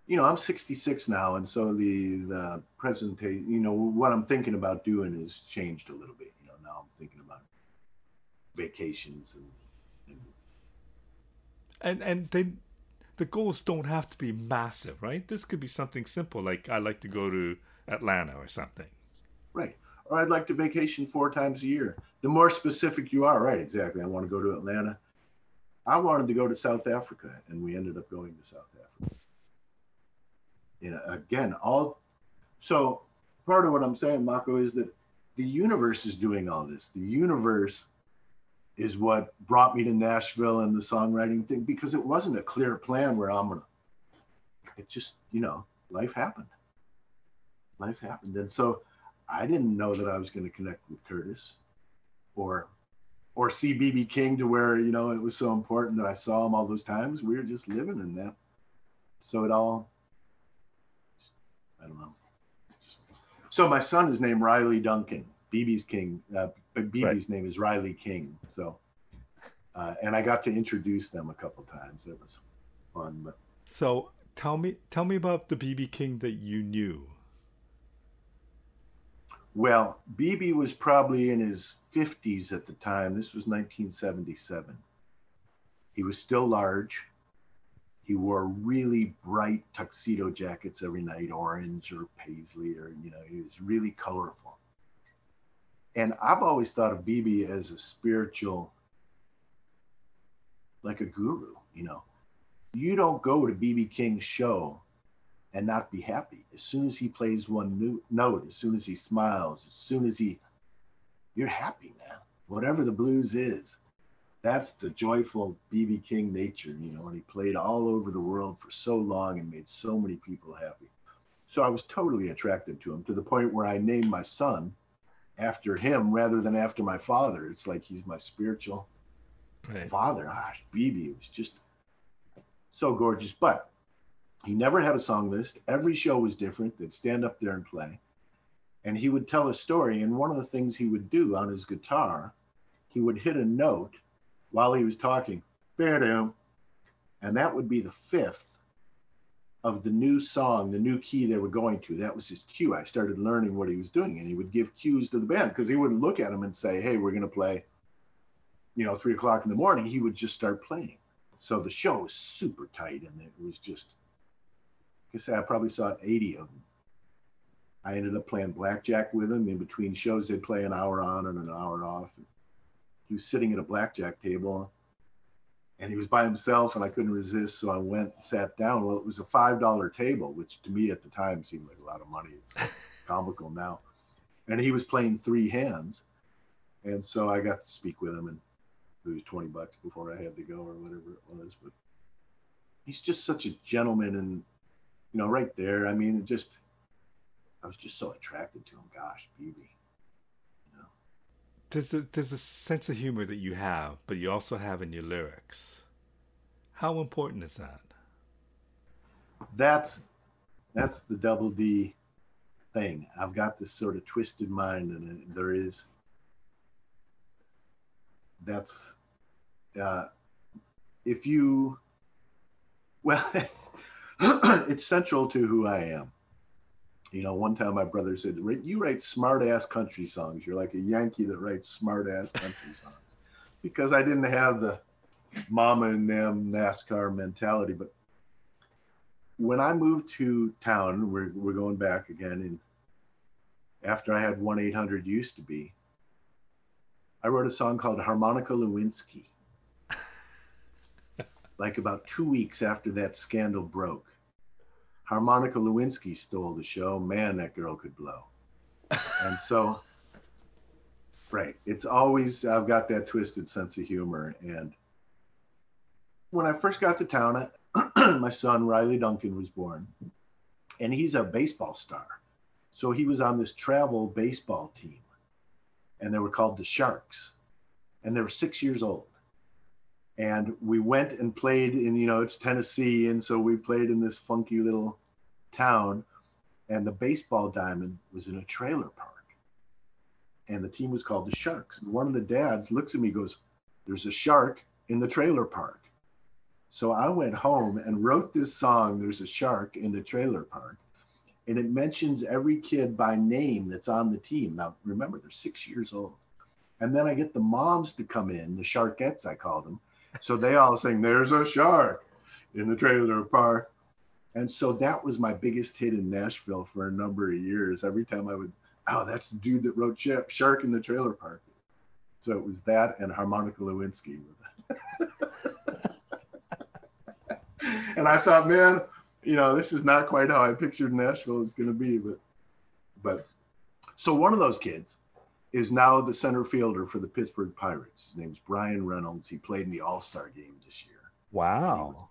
you know, I'm 66 now, and so the presentation, you know, what I'm thinking about doing has changed a little bit. You know, now I'm thinking about vacations and then the goals don't have to be massive, right? This could be something simple, like I'd like to go to Atlanta or something. Right. Or I'd like to vacation 4 times a year. The more specific you are, right, exactly. I want to go to Atlanta. I wanted to go to South Africa, and we ended up going to South Africa. You know, again, so part of what I'm saying, Mako, is that the universe is doing all this. The universe is what brought me to Nashville and the songwriting thing, because it wasn't a clear plan where I'm going to, it just, you know, life happened. And so I didn't know that I was going to connect with Curtis or see B.B. King to where, you know, it was so important that I saw him all those times. We were just living in that. So it all, I don't know. So my son is named Riley Duncan. B.B.'s King, but B.B.'s right. Name is Riley King. So, and I got to introduce them a couple times. It was fun. But. So tell me about the B.B. King that you knew. Well, B.B. was probably in his 50s at the time. This was 1977. He was still large. He wore really bright tuxedo jackets every night, orange or paisley, or, you know, he was really colorful. And I've always thought of B.B. as a spiritual, like a guru, you know. You don't go to B.B. King's show and not be happy. As soon as he plays one new note, as soon as he smiles, as soon as he, you're happy, man. Whatever the blues is, that's the joyful B.B. King nature, you know, and he played all over the world for so long and made so many people happy. So I was totally attracted to him, to the point where I named my son after him rather than after my father. It's like he's my spiritual father. Gosh, B.B. was just so gorgeous. But he never had a song list. Every show was different. They'd stand up there and play. And he would tell a story. And one of the things he would do on his guitar, he would hit a note while he was talking. And that would be the fifth of the new song, the new key they were going to. That was his cue. I started learning what he was doing. And he would give cues to the band, because he wouldn't look at them and say, hey, we're going to play, you know, 3 o'clock in the morning. He would just start playing. So the show was super tight. And it was just, like I said, I probably saw 80 of them. I ended up playing blackjack with him. In between shows, they'd play an hour on and an hour off. He was sitting at a blackjack table, and he was by himself, and I couldn't resist, so I went and sat down. Well, it was a $5 table, which to me at the time seemed like a lot of money. It's comical now. And he was playing three hands, and so I got to speak with him, and it was $20 before I had to go or whatever it was. But he's just such a gentleman, and, you know, right there, I mean, it just... I was just so attracted to him. Gosh, B.B. You know? There's a sense of humor that you have, but you also have in your lyrics. How important is that? That's the double D thing. I've got this sort of twisted mind, and there is. That's if you. Well, it's central to who I am. You know, one time my brother said, you write smart-ass country songs. You're like a Yankee that writes smart-ass country songs. Because I didn't have the mama and them NASCAR mentality. But when I moved to town, we're going back again, and after I had 1-800-USED-TO-BE, I wrote a song called Harmonica Lewinsky. Like about 2 weeks after that scandal broke. Harmonica Lewinsky stole the show. Man, that girl could blow. And so, right, it's always, I've got that twisted sense of humor. And when I first got to town, my son, Riley Duncan, was born. And he's a baseball star. So he was on this travel baseball team. And they were called the Sharks. And they were 6 years old. And we went and played in, you know, it's Tennessee. And so we played in this funky little town, and the baseball diamond was in a trailer park. And the team was called the Sharks. And one of the dads looks at me and goes, there's a shark in the trailer park. So I went home and wrote this song, There's a Shark in the Trailer Park. And it mentions every kid by name that's on the team. Now, remember, they're 6 years old. And then I get the moms to come in, the Sharkettes, I call them. So they all sing, there's a shark in the trailer park. And so that was my biggest hit in Nashville for a number of years. Every time I would, oh, that's the dude that wrote Shark in the Trailer Park. So it was that and Harmonica Lewinsky. And I thought, man, you know, this is not quite how I pictured Nashville was going to be. But so one of those kids is now the center fielder for the Pittsburgh Pirates. His name's Brian Reynolds. He played in the All-Star game this year. Wow.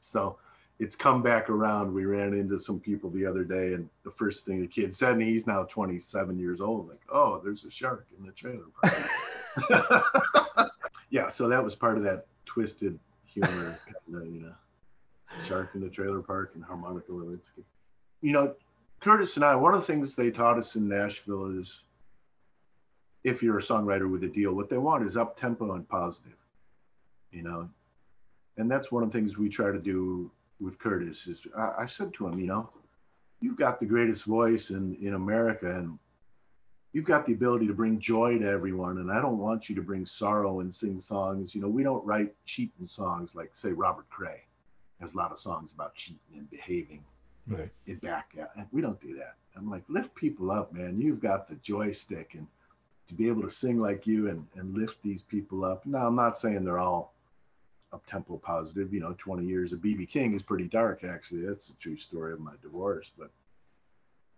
So it's come back around. We ran into some people the other day, and the first thing the kid said, and he's now 27 years old, like, oh, there's a shark in the trailer park. Yeah, so that was part of that twisted humor, kind of, you know, Shark in the Trailer Park and Harmonica Lewinsky. You know, Curtis and I, one of the things they taught us in Nashville is, if you're a songwriter with a deal, what they want is up-tempo and positive, you know? And that's one of the things we try to do with Curtis is, I said to him, you know, you've got the greatest voice in America, and you've got the ability to bring joy to everyone, and I don't want you to bring sorrow and sing songs. You know, we don't write cheating songs like, say, Robert Cray. There's a lot of songs about cheating and behaving. Right. And back out. And we don't do that. I'm like, lift people up, man. You've got the joystick, and to be able to sing like you and lift these people up. Now, I'm not saying they're all up-tempo positive. You know, 20 years of B.B. King is pretty dark, actually. That's the true story of my divorce. But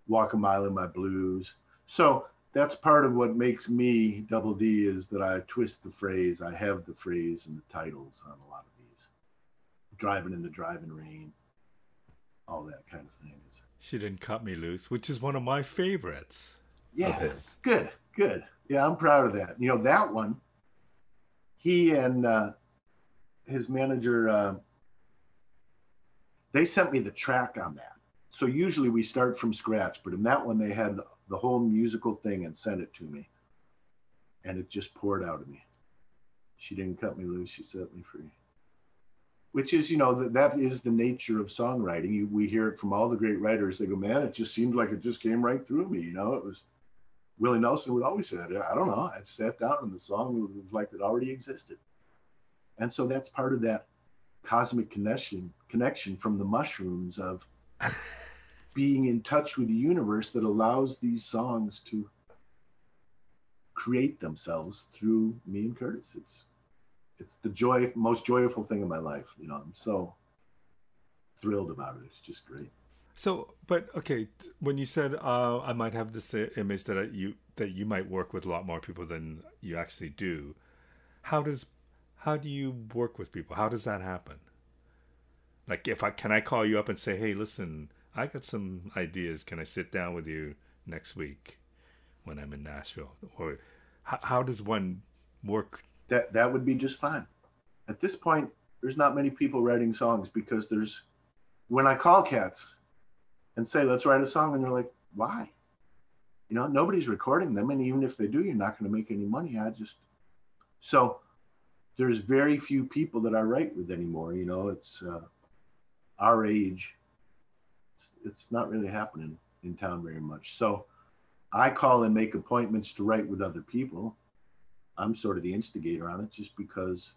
Walk a Mile in My Blues. So that's part of what makes me Double D, is that I twist the phrase. I have the phrase and the titles on a lot of these. Driving in the Driving Rain. All that kind of thing. She Didn't Cut Me Loose, which is one of my favorites. Yeah, good. Yeah, I'm proud of that. You know, that one, he and his manager, they sent me the track on that. So usually we start from scratch, but in that one, they had the whole musical thing and sent it to me. And it just poured out of me. She didn't cut me loose, she set me free. Which is, you know, that is the nature of songwriting. We hear it from all the great writers. They go, man, it just seemed like it just came right through me. You know, it was, Willie Nelson would always say that. I don't know. I sat down and the song was like it already existed. And so that's part of that cosmic connection from the mushrooms of being in touch with the universe that allows these songs to create themselves through me and Curtis. It's the most joyful thing in my life. You know, I'm so thrilled about it. It's just great. So, but okay, when you said I might have this image that you might work with a lot more people than you actually do, how do you work with people? How does that happen? Like, can I call you up and say, hey, listen, I got some ideas. Can I sit down with you next week when I'm in Nashville? Or how does one work? That would be just fine. At this point, there's not many people writing songs because when I call cats and say, let's write a song, and they're like, why? You know, nobody's recording them. And even if they do, you're not going to make any money. So there's very few people that I write with anymore. You know, it's our age. It's not really happening in town very much. So I call and make appointments to write with other people. I'm sort of the instigator on it just because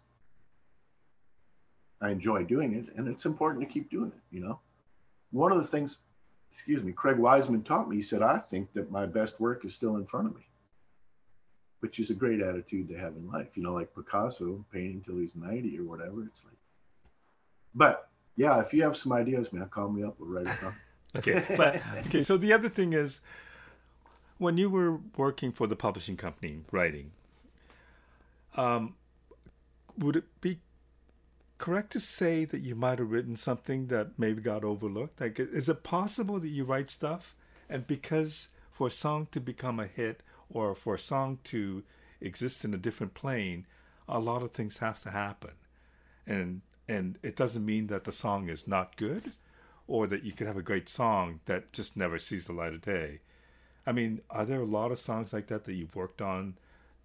I enjoy doing it, and it's important to keep doing it, you know? One of the things, Craig Wiseman taught me, he said, I think that my best work is still in front of me, which is a great attitude to have in life. You know, like Picasso painting till he's 90 or whatever. It's like, but yeah, if you have some ideas, man, call me up, we'll write it down. Okay, so the other thing is, when you were working for the publishing company, writing, would it be correct to say that you might have written something that maybe got overlooked? Like, is it possible that you write stuff, and because for a song to become a hit or for a song to exist in a different plane, a lot of things have to happen, and it doesn't mean that the song is not good, or that you could have a great song that just never sees the light of day. I mean, are there a lot of songs like that you've worked on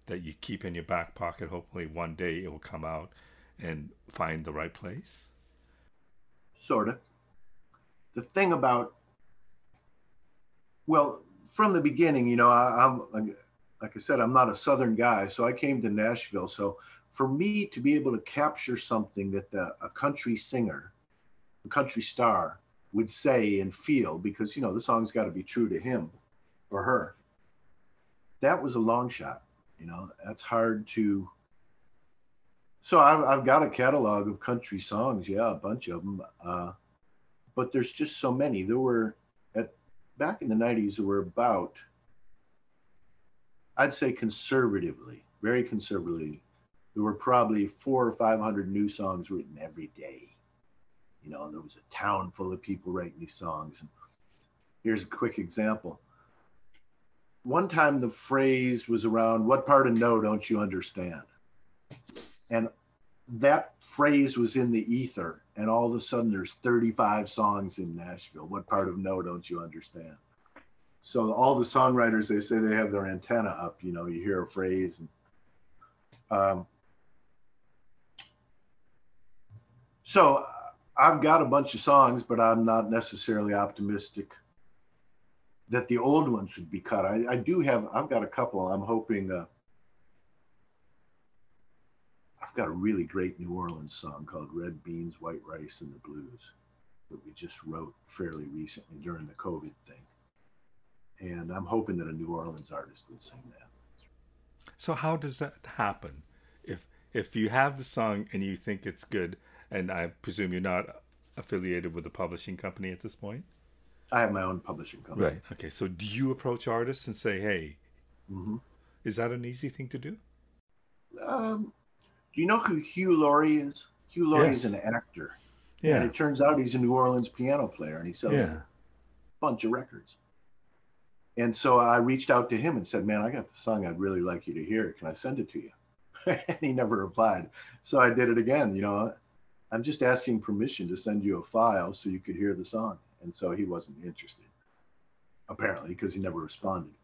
that you keep in your back pocket? Hopefully one day it will come out and find the right place? Sort of. The thing about, well, from the beginning, you know, I'm like I said, I'm not a Southern guy, so I came to Nashville. So for me to be able to capture something that a country singer, a country star would say and feel, because, you know, the song's got to be true to him or her, that was a long shot. You know, that's hard to. So I've got a catalog of country songs, yeah, a bunch of them, but there's just so many. There were, back in the 90s, there were about, I'd say conservatively, very conservatively, there were probably 400 or 500 new songs written every day. You know, and there was a town full of people writing these songs. And here's a quick example. One time the phrase was around, what part of no don't you understand? And that phrase was in the ether, and all of a sudden there's 35 songs in Nashville. What part of no don't you understand? So all the songwriters, they say they have their antenna up. You know, you hear a phrase. And, so I've got a bunch of songs, but I'm not necessarily optimistic that the old ones would be cut. I've got a couple. I'm hoping I've got a really great New Orleans song called Red Beans, White Rice, and the Blues that we just wrote fairly recently during the COVID thing. And I'm hoping that a New Orleans artist would sing that. So how does that happen? If you have the song and you think it's good, and I presume you're not affiliated with a publishing company at this point? I have my own publishing company. Right. Okay. So do you approach artists and say, hey, mm-hmm. Is that an easy thing to do? Do you know who Hugh Laurie is? Hugh Laurie yes. is an actor. Yeah. And it turns out he's a New Orleans piano player, and he sells yeah. a bunch of records. And so I reached out to him and said, man, I got the song. I'd really like you to hear it. Can I send it to you? And he never replied. So I did it again. You know, I'm just asking permission to send you a file so you could hear the song. And so he wasn't interested, apparently, because he never responded.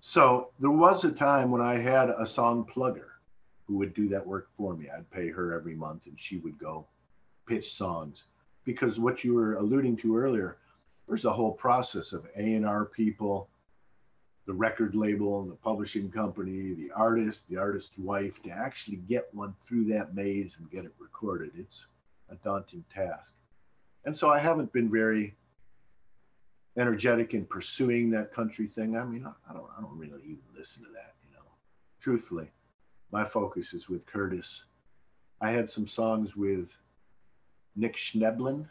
So there was a time when I had a song plugger who would do that work for me. I'd pay her every month, and she would go pitch songs. Because what you were alluding to earlier, there's a whole process of A&R people, the record label, the publishing company, the artist's wife, to actually get one through that maze and get it recorded. It's a daunting task. And so I haven't been very energetic in pursuing that country thing. I mean, I don't really even listen to that, you know. Truthfully, my focus is with Curtis. I had some songs with Nick Schneblin,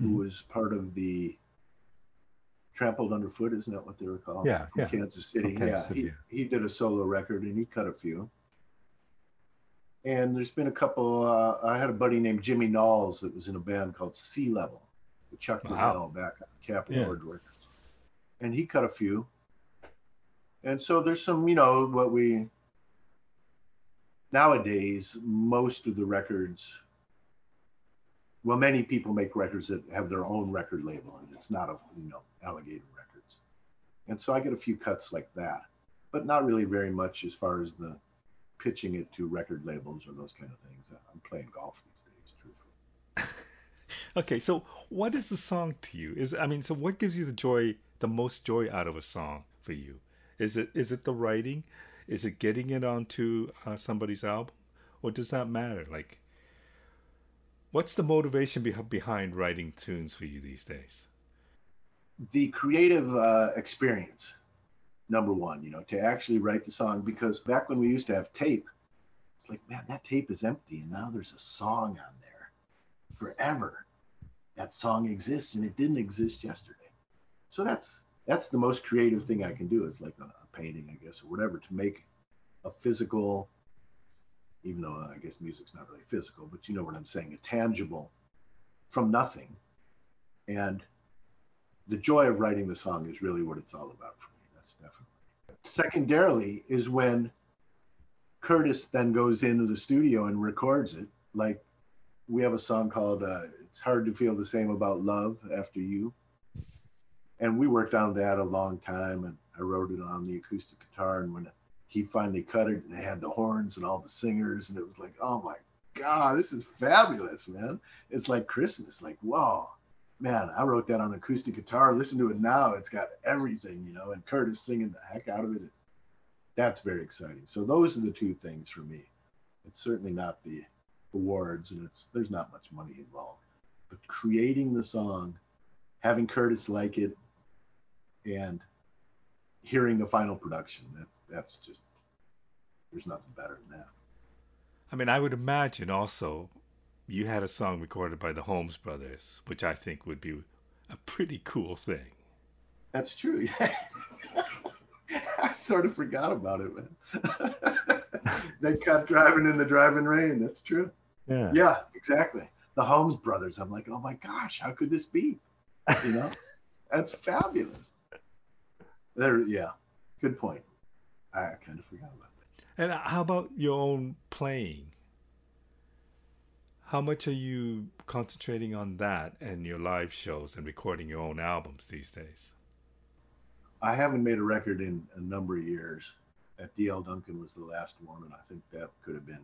who was part of the Trampled Underfoot, isn't that what they were called? Yeah, from yeah. Kansas City. From Kansas City. He did a solo record, and he cut a few. And there's been a couple. I had a buddy named Jimmy Knowles that was in a band called Sea Level with Chuck Liddell back on Capitol yeah. Records, and he cut a few. And so there's some, you know, what we nowadays most of the records. Well, many people make records that have their own record label, and it's not a, you know, Alligator Records. And so I get a few cuts like that, but not really very much as far as the pitching it to record labels or those kind of things. I'm playing golf these days, truthfully. Okay, so what is a song to you? So what gives you the most joy out of a song for you? Is it the writing? Is it getting it onto somebody's album? Or does that matter? Like, what's the motivation behind writing tunes for you these days? The creative experience, number one, you know, to actually write the song. Because back when we used to have tape, it's like, man, that tape is empty. And now there's a song on there forever. That song exists, and it didn't exist yesterday. So that's the most creative thing I can do. It's like a painting, I guess, or whatever, to make a physical, even though I guess music's not really physical, but you know what I'm saying, a tangible from nothing. And the joy of writing the song is really what it's all about for me. That's definitely. Secondarily is when Curtis then goes into the studio and records it. Like, we have a song called It's Hard to Feel the Same About Love After You. And we worked on that a long time, and I wrote it on the acoustic guitar, and when he finally cut it, and it had the horns and all the singers, and it was like, oh my God, this is fabulous, man. It's like Christmas. Like, wow, man, I wrote that on acoustic guitar. Listen to it now. It's got everything, you know, and Curtis singing the heck out of it. That's very exciting. So those are the two things for me. It's certainly not the awards, and there's not much money involved, but creating the song, having Curtis like it, and hearing the final production, that's just, there's nothing better than that. I mean, I would imagine also you had a song recorded by the Holmes Brothers, which I think would be a pretty cool thing. That's true. I sort of forgot about it, man. They kept driving in the driving rain. That's true. Yeah, exactly. The Holmes Brothers. I'm like, oh my gosh, how could this be? You know, that's fabulous. Yeah, good point. I kind of forgot about that. And how about your own playing? How much are you concentrating on that and your live shows and recording your own albums these days? I haven't made a record in a number of years. At D.L. Duncan was the last one, and I think that could have been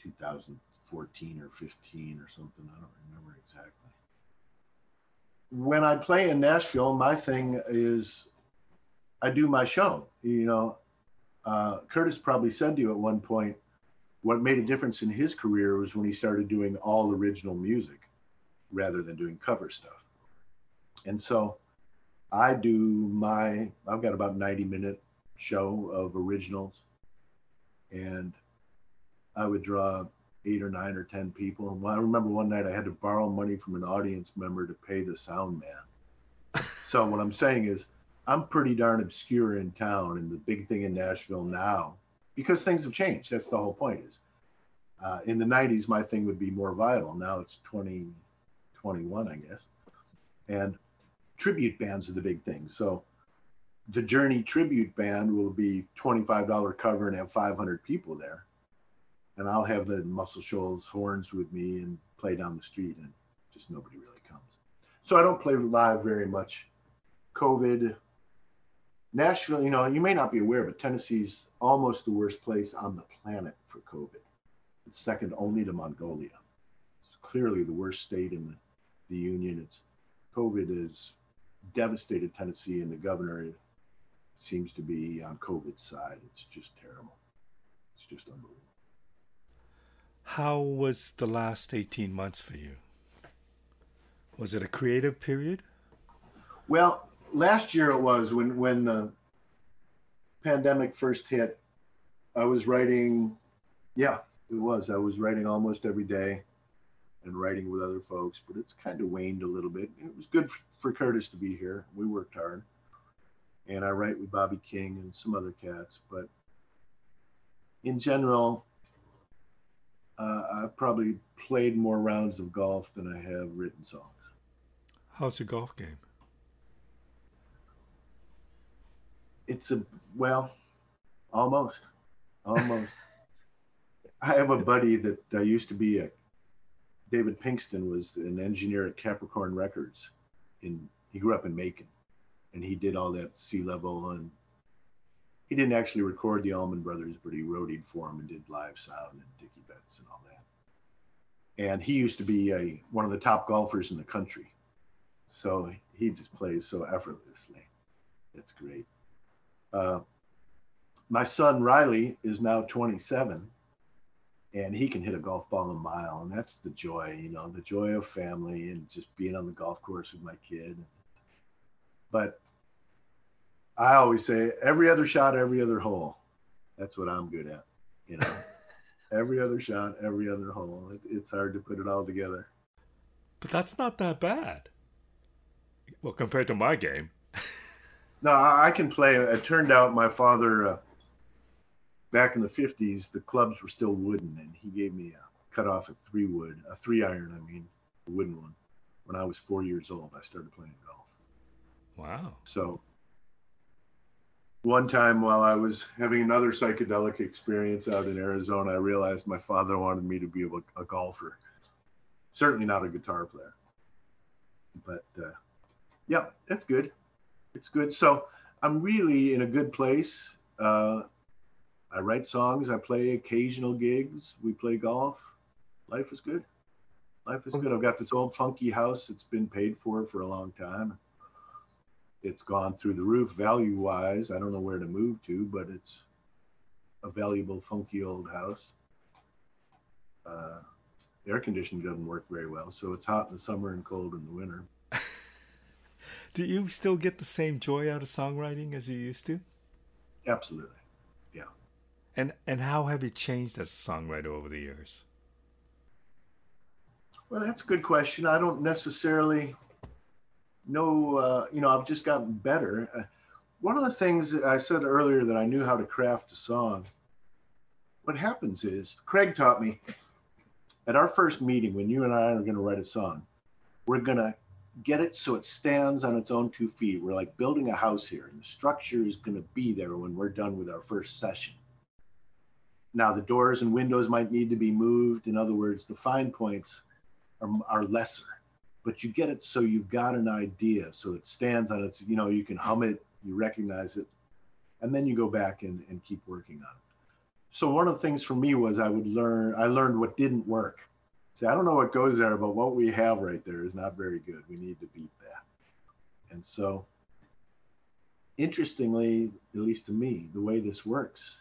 2014 or 15 or something. I don't remember exactly. When I play in Nashville, my thing is I do my show. You know, Curtis probably said to you at one point, what made a difference in his career was when he started doing all original music rather than doing cover stuff. And so I do my, I've got about 90-minute show of originals, and I would draw 8 or 9 or 10 people. And I remember one night I had to borrow money from an audience member to pay the sound man. So what I'm saying is I'm pretty darn obscure in town, and the big thing in Nashville now, because things have changed, that's the whole point, is in the 90s my thing would be more viable. Now it's 2021, I guess, and tribute bands are the big thing. So the Journey tribute band will be $25 cover and have 500 people there, and I'll have the Muscle Shoals horns with me and play down the street, and just nobody really comes. So I don't play live very much. COVID, Nashville, you know, you may not be aware, but Tennessee's almost the worst place on the planet for COVID. It's second only to Mongolia. It's clearly the worst state in the union. It's COVID has devastated Tennessee, and the governor seems to be on COVID's side. It's just terrible. It's just unbelievable. How was the last 18 months for you? Was it a creative period? Well, last year it was, when the pandemic first hit, I was writing, yeah, it was. I was writing almost every day and writing with other folks, but it's kind of waned a little bit. It was good for Curtis to be here. We worked hard. And I write with Bobby King and some other cats, but in general, I probably played more rounds of golf than I have written songs. How's your golf game? It's a, well, almost. I have a buddy that used to be David Pinkston was an engineer at Capricorn Records. He grew up in Macon, and he did all that Sea Level, and he didn't actually record the Allman Brothers, but he roadied for them and did live sound and Dickey Betts and all that. And he used to be one of the top golfers in the country. So he just plays so effortlessly. It's great. My son Riley is now 27, and he can hit a golf ball a mile, and that's the joy, you know, the joy of family and just being on the golf course with my kid. But I always say every other shot, every other hole. That's what I'm good at, you know. Every other shot, every other hole. It's hard to put it all together. But that's not that bad. Well, compared to my game. No, I can play. It turned out my father, back in the 50s, the clubs were still wooden, and he gave me a cut off a 3-iron, a wooden one. When I was 4 years old, I started playing golf. Wow. So one time while I was having another psychedelic experience out in Arizona, I realized my father wanted me to be a golfer. Certainly not a guitar player. But yeah, that's good. It's good. So I'm really in a good place. I write songs. I play occasional gigs. We play golf. Life is good. Life is good. I've got this old funky house that's been paid for a long time. It's gone through the roof value-wise. I don't know where to move to, but it's a valuable, funky old house. Air conditioning doesn't work very well, so it's hot in the summer and cold in the winter. Do you still get the same joy out of songwriting as you used to? Absolutely, yeah. And how have you changed as a songwriter over the years? Well, that's a good question. I don't necessarily... No, I've just gotten better. One of the things I said earlier that I knew how to craft a song. What happens is, Craig taught me at our first meeting, when you and I are going to write a song, we're going to get it so it stands on its own 2 feet. We're like building a house here, and the structure is going to be there when we're done with our first session. Now, the doors and windows might need to be moved. In other words, the fine points are lesser. But you get it so you've got an idea, so it stands on its, you can hum it, you recognize it, and then you go back and keep working on it. So one of the things for me was I learned what didn't work. See, I don't know what goes there, but what we have right there is not very good. We need to beat that. And so interestingly, at least to me, the way this works,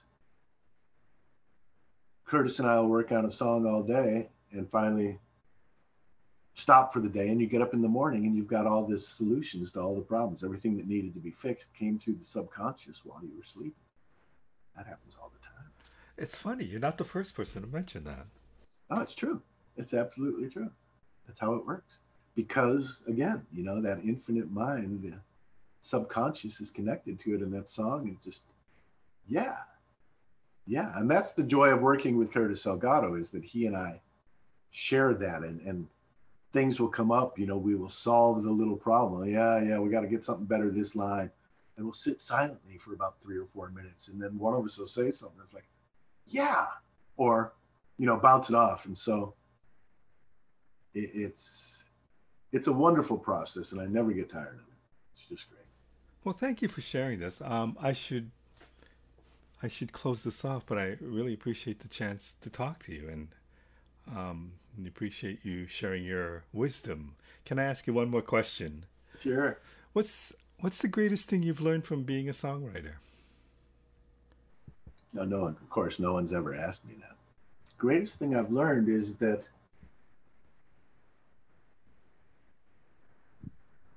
Curtis and I will work on a song all day and finally stop for the day, and you get up in the morning and you've got all this solutions to all the problems. Everything that needed to be fixed came through the subconscious while you were sleeping. That happens all the time. It's funny. You're not the first person to mention that. Oh, it's true. It's absolutely true. That's how it works. Because, again, you know, that infinite mind, the subconscious is connected to it in that song. It just, yeah. Yeah. And that's the joy of working with Curtis Salgado, is that he and I share that, and things will come up, you know, we will solve the little problem. Yeah, we got to get something better this line. And we'll sit silently for about 3 or 4 minutes. And then one of us will say something that's like, yeah, or, you know, bounce it off. And so it's a wonderful process, and I never get tired of it. It's just great. Well, thank you for sharing this. I should close this off, but I really appreciate the chance to talk to you, and appreciate you sharing your wisdom. Can I ask you one more question? Sure. What's the greatest thing you've learned from being a songwriter? No one's ever asked me that. The greatest thing I've learned is that,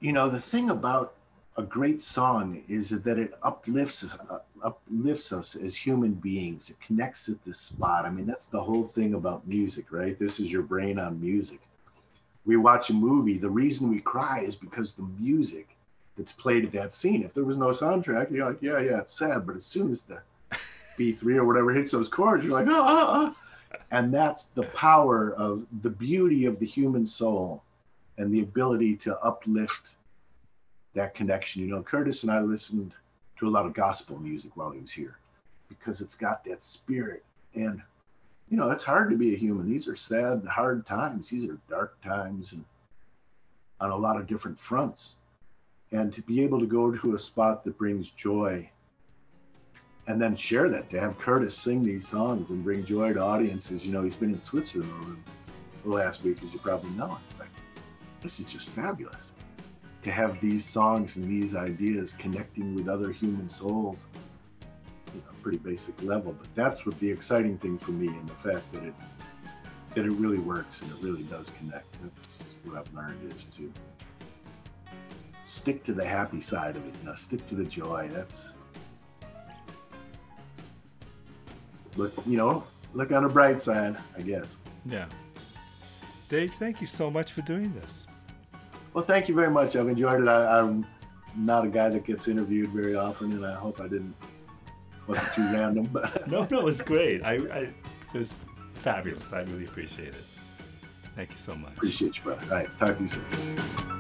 you know, the thing about a great song is that it uplifts us as human beings. It connects at the spot. I mean, that's the whole thing about music, right? This is your brain on music. We watch a movie. The reason we cry is because the music that's played at that scene. If there was no soundtrack, you're like, yeah, it's sad. But as soon as the B3 or whatever hits those chords, you're like, ah. And that's the power of the beauty of the human soul, and the ability to uplift that connection. You know, Curtis and I listened to a lot of gospel music while he was here, because it's got that spirit. And, you know, it's hard to be a human. These are sad, hard times. These are dark times, and on a lot of different fronts. And to be able to go to a spot that brings joy and then share that, to have Curtis sing these songs and bring joy to audiences. You know, he's been in Switzerland over the last week, as you probably know. It's like, this is just fabulous, to have these songs and these ideas connecting with other human souls on a pretty basic level. But that's what the exciting thing for me, and the fact that it really works and it really does connect. That's what I've learned, is to stick to the happy side of it, you know, stick to the joy. That's, look on the bright side, I guess. Yeah. Dave, thank you so much for doing this. Well, thank you very much. I've enjoyed it. I'm not a guy that gets interviewed very often, and I hope I didn't wasn't too random. But no, it's great. It was fabulous. I really appreciate it. Thank you so much. Appreciate you, brother. All right, talk to you soon.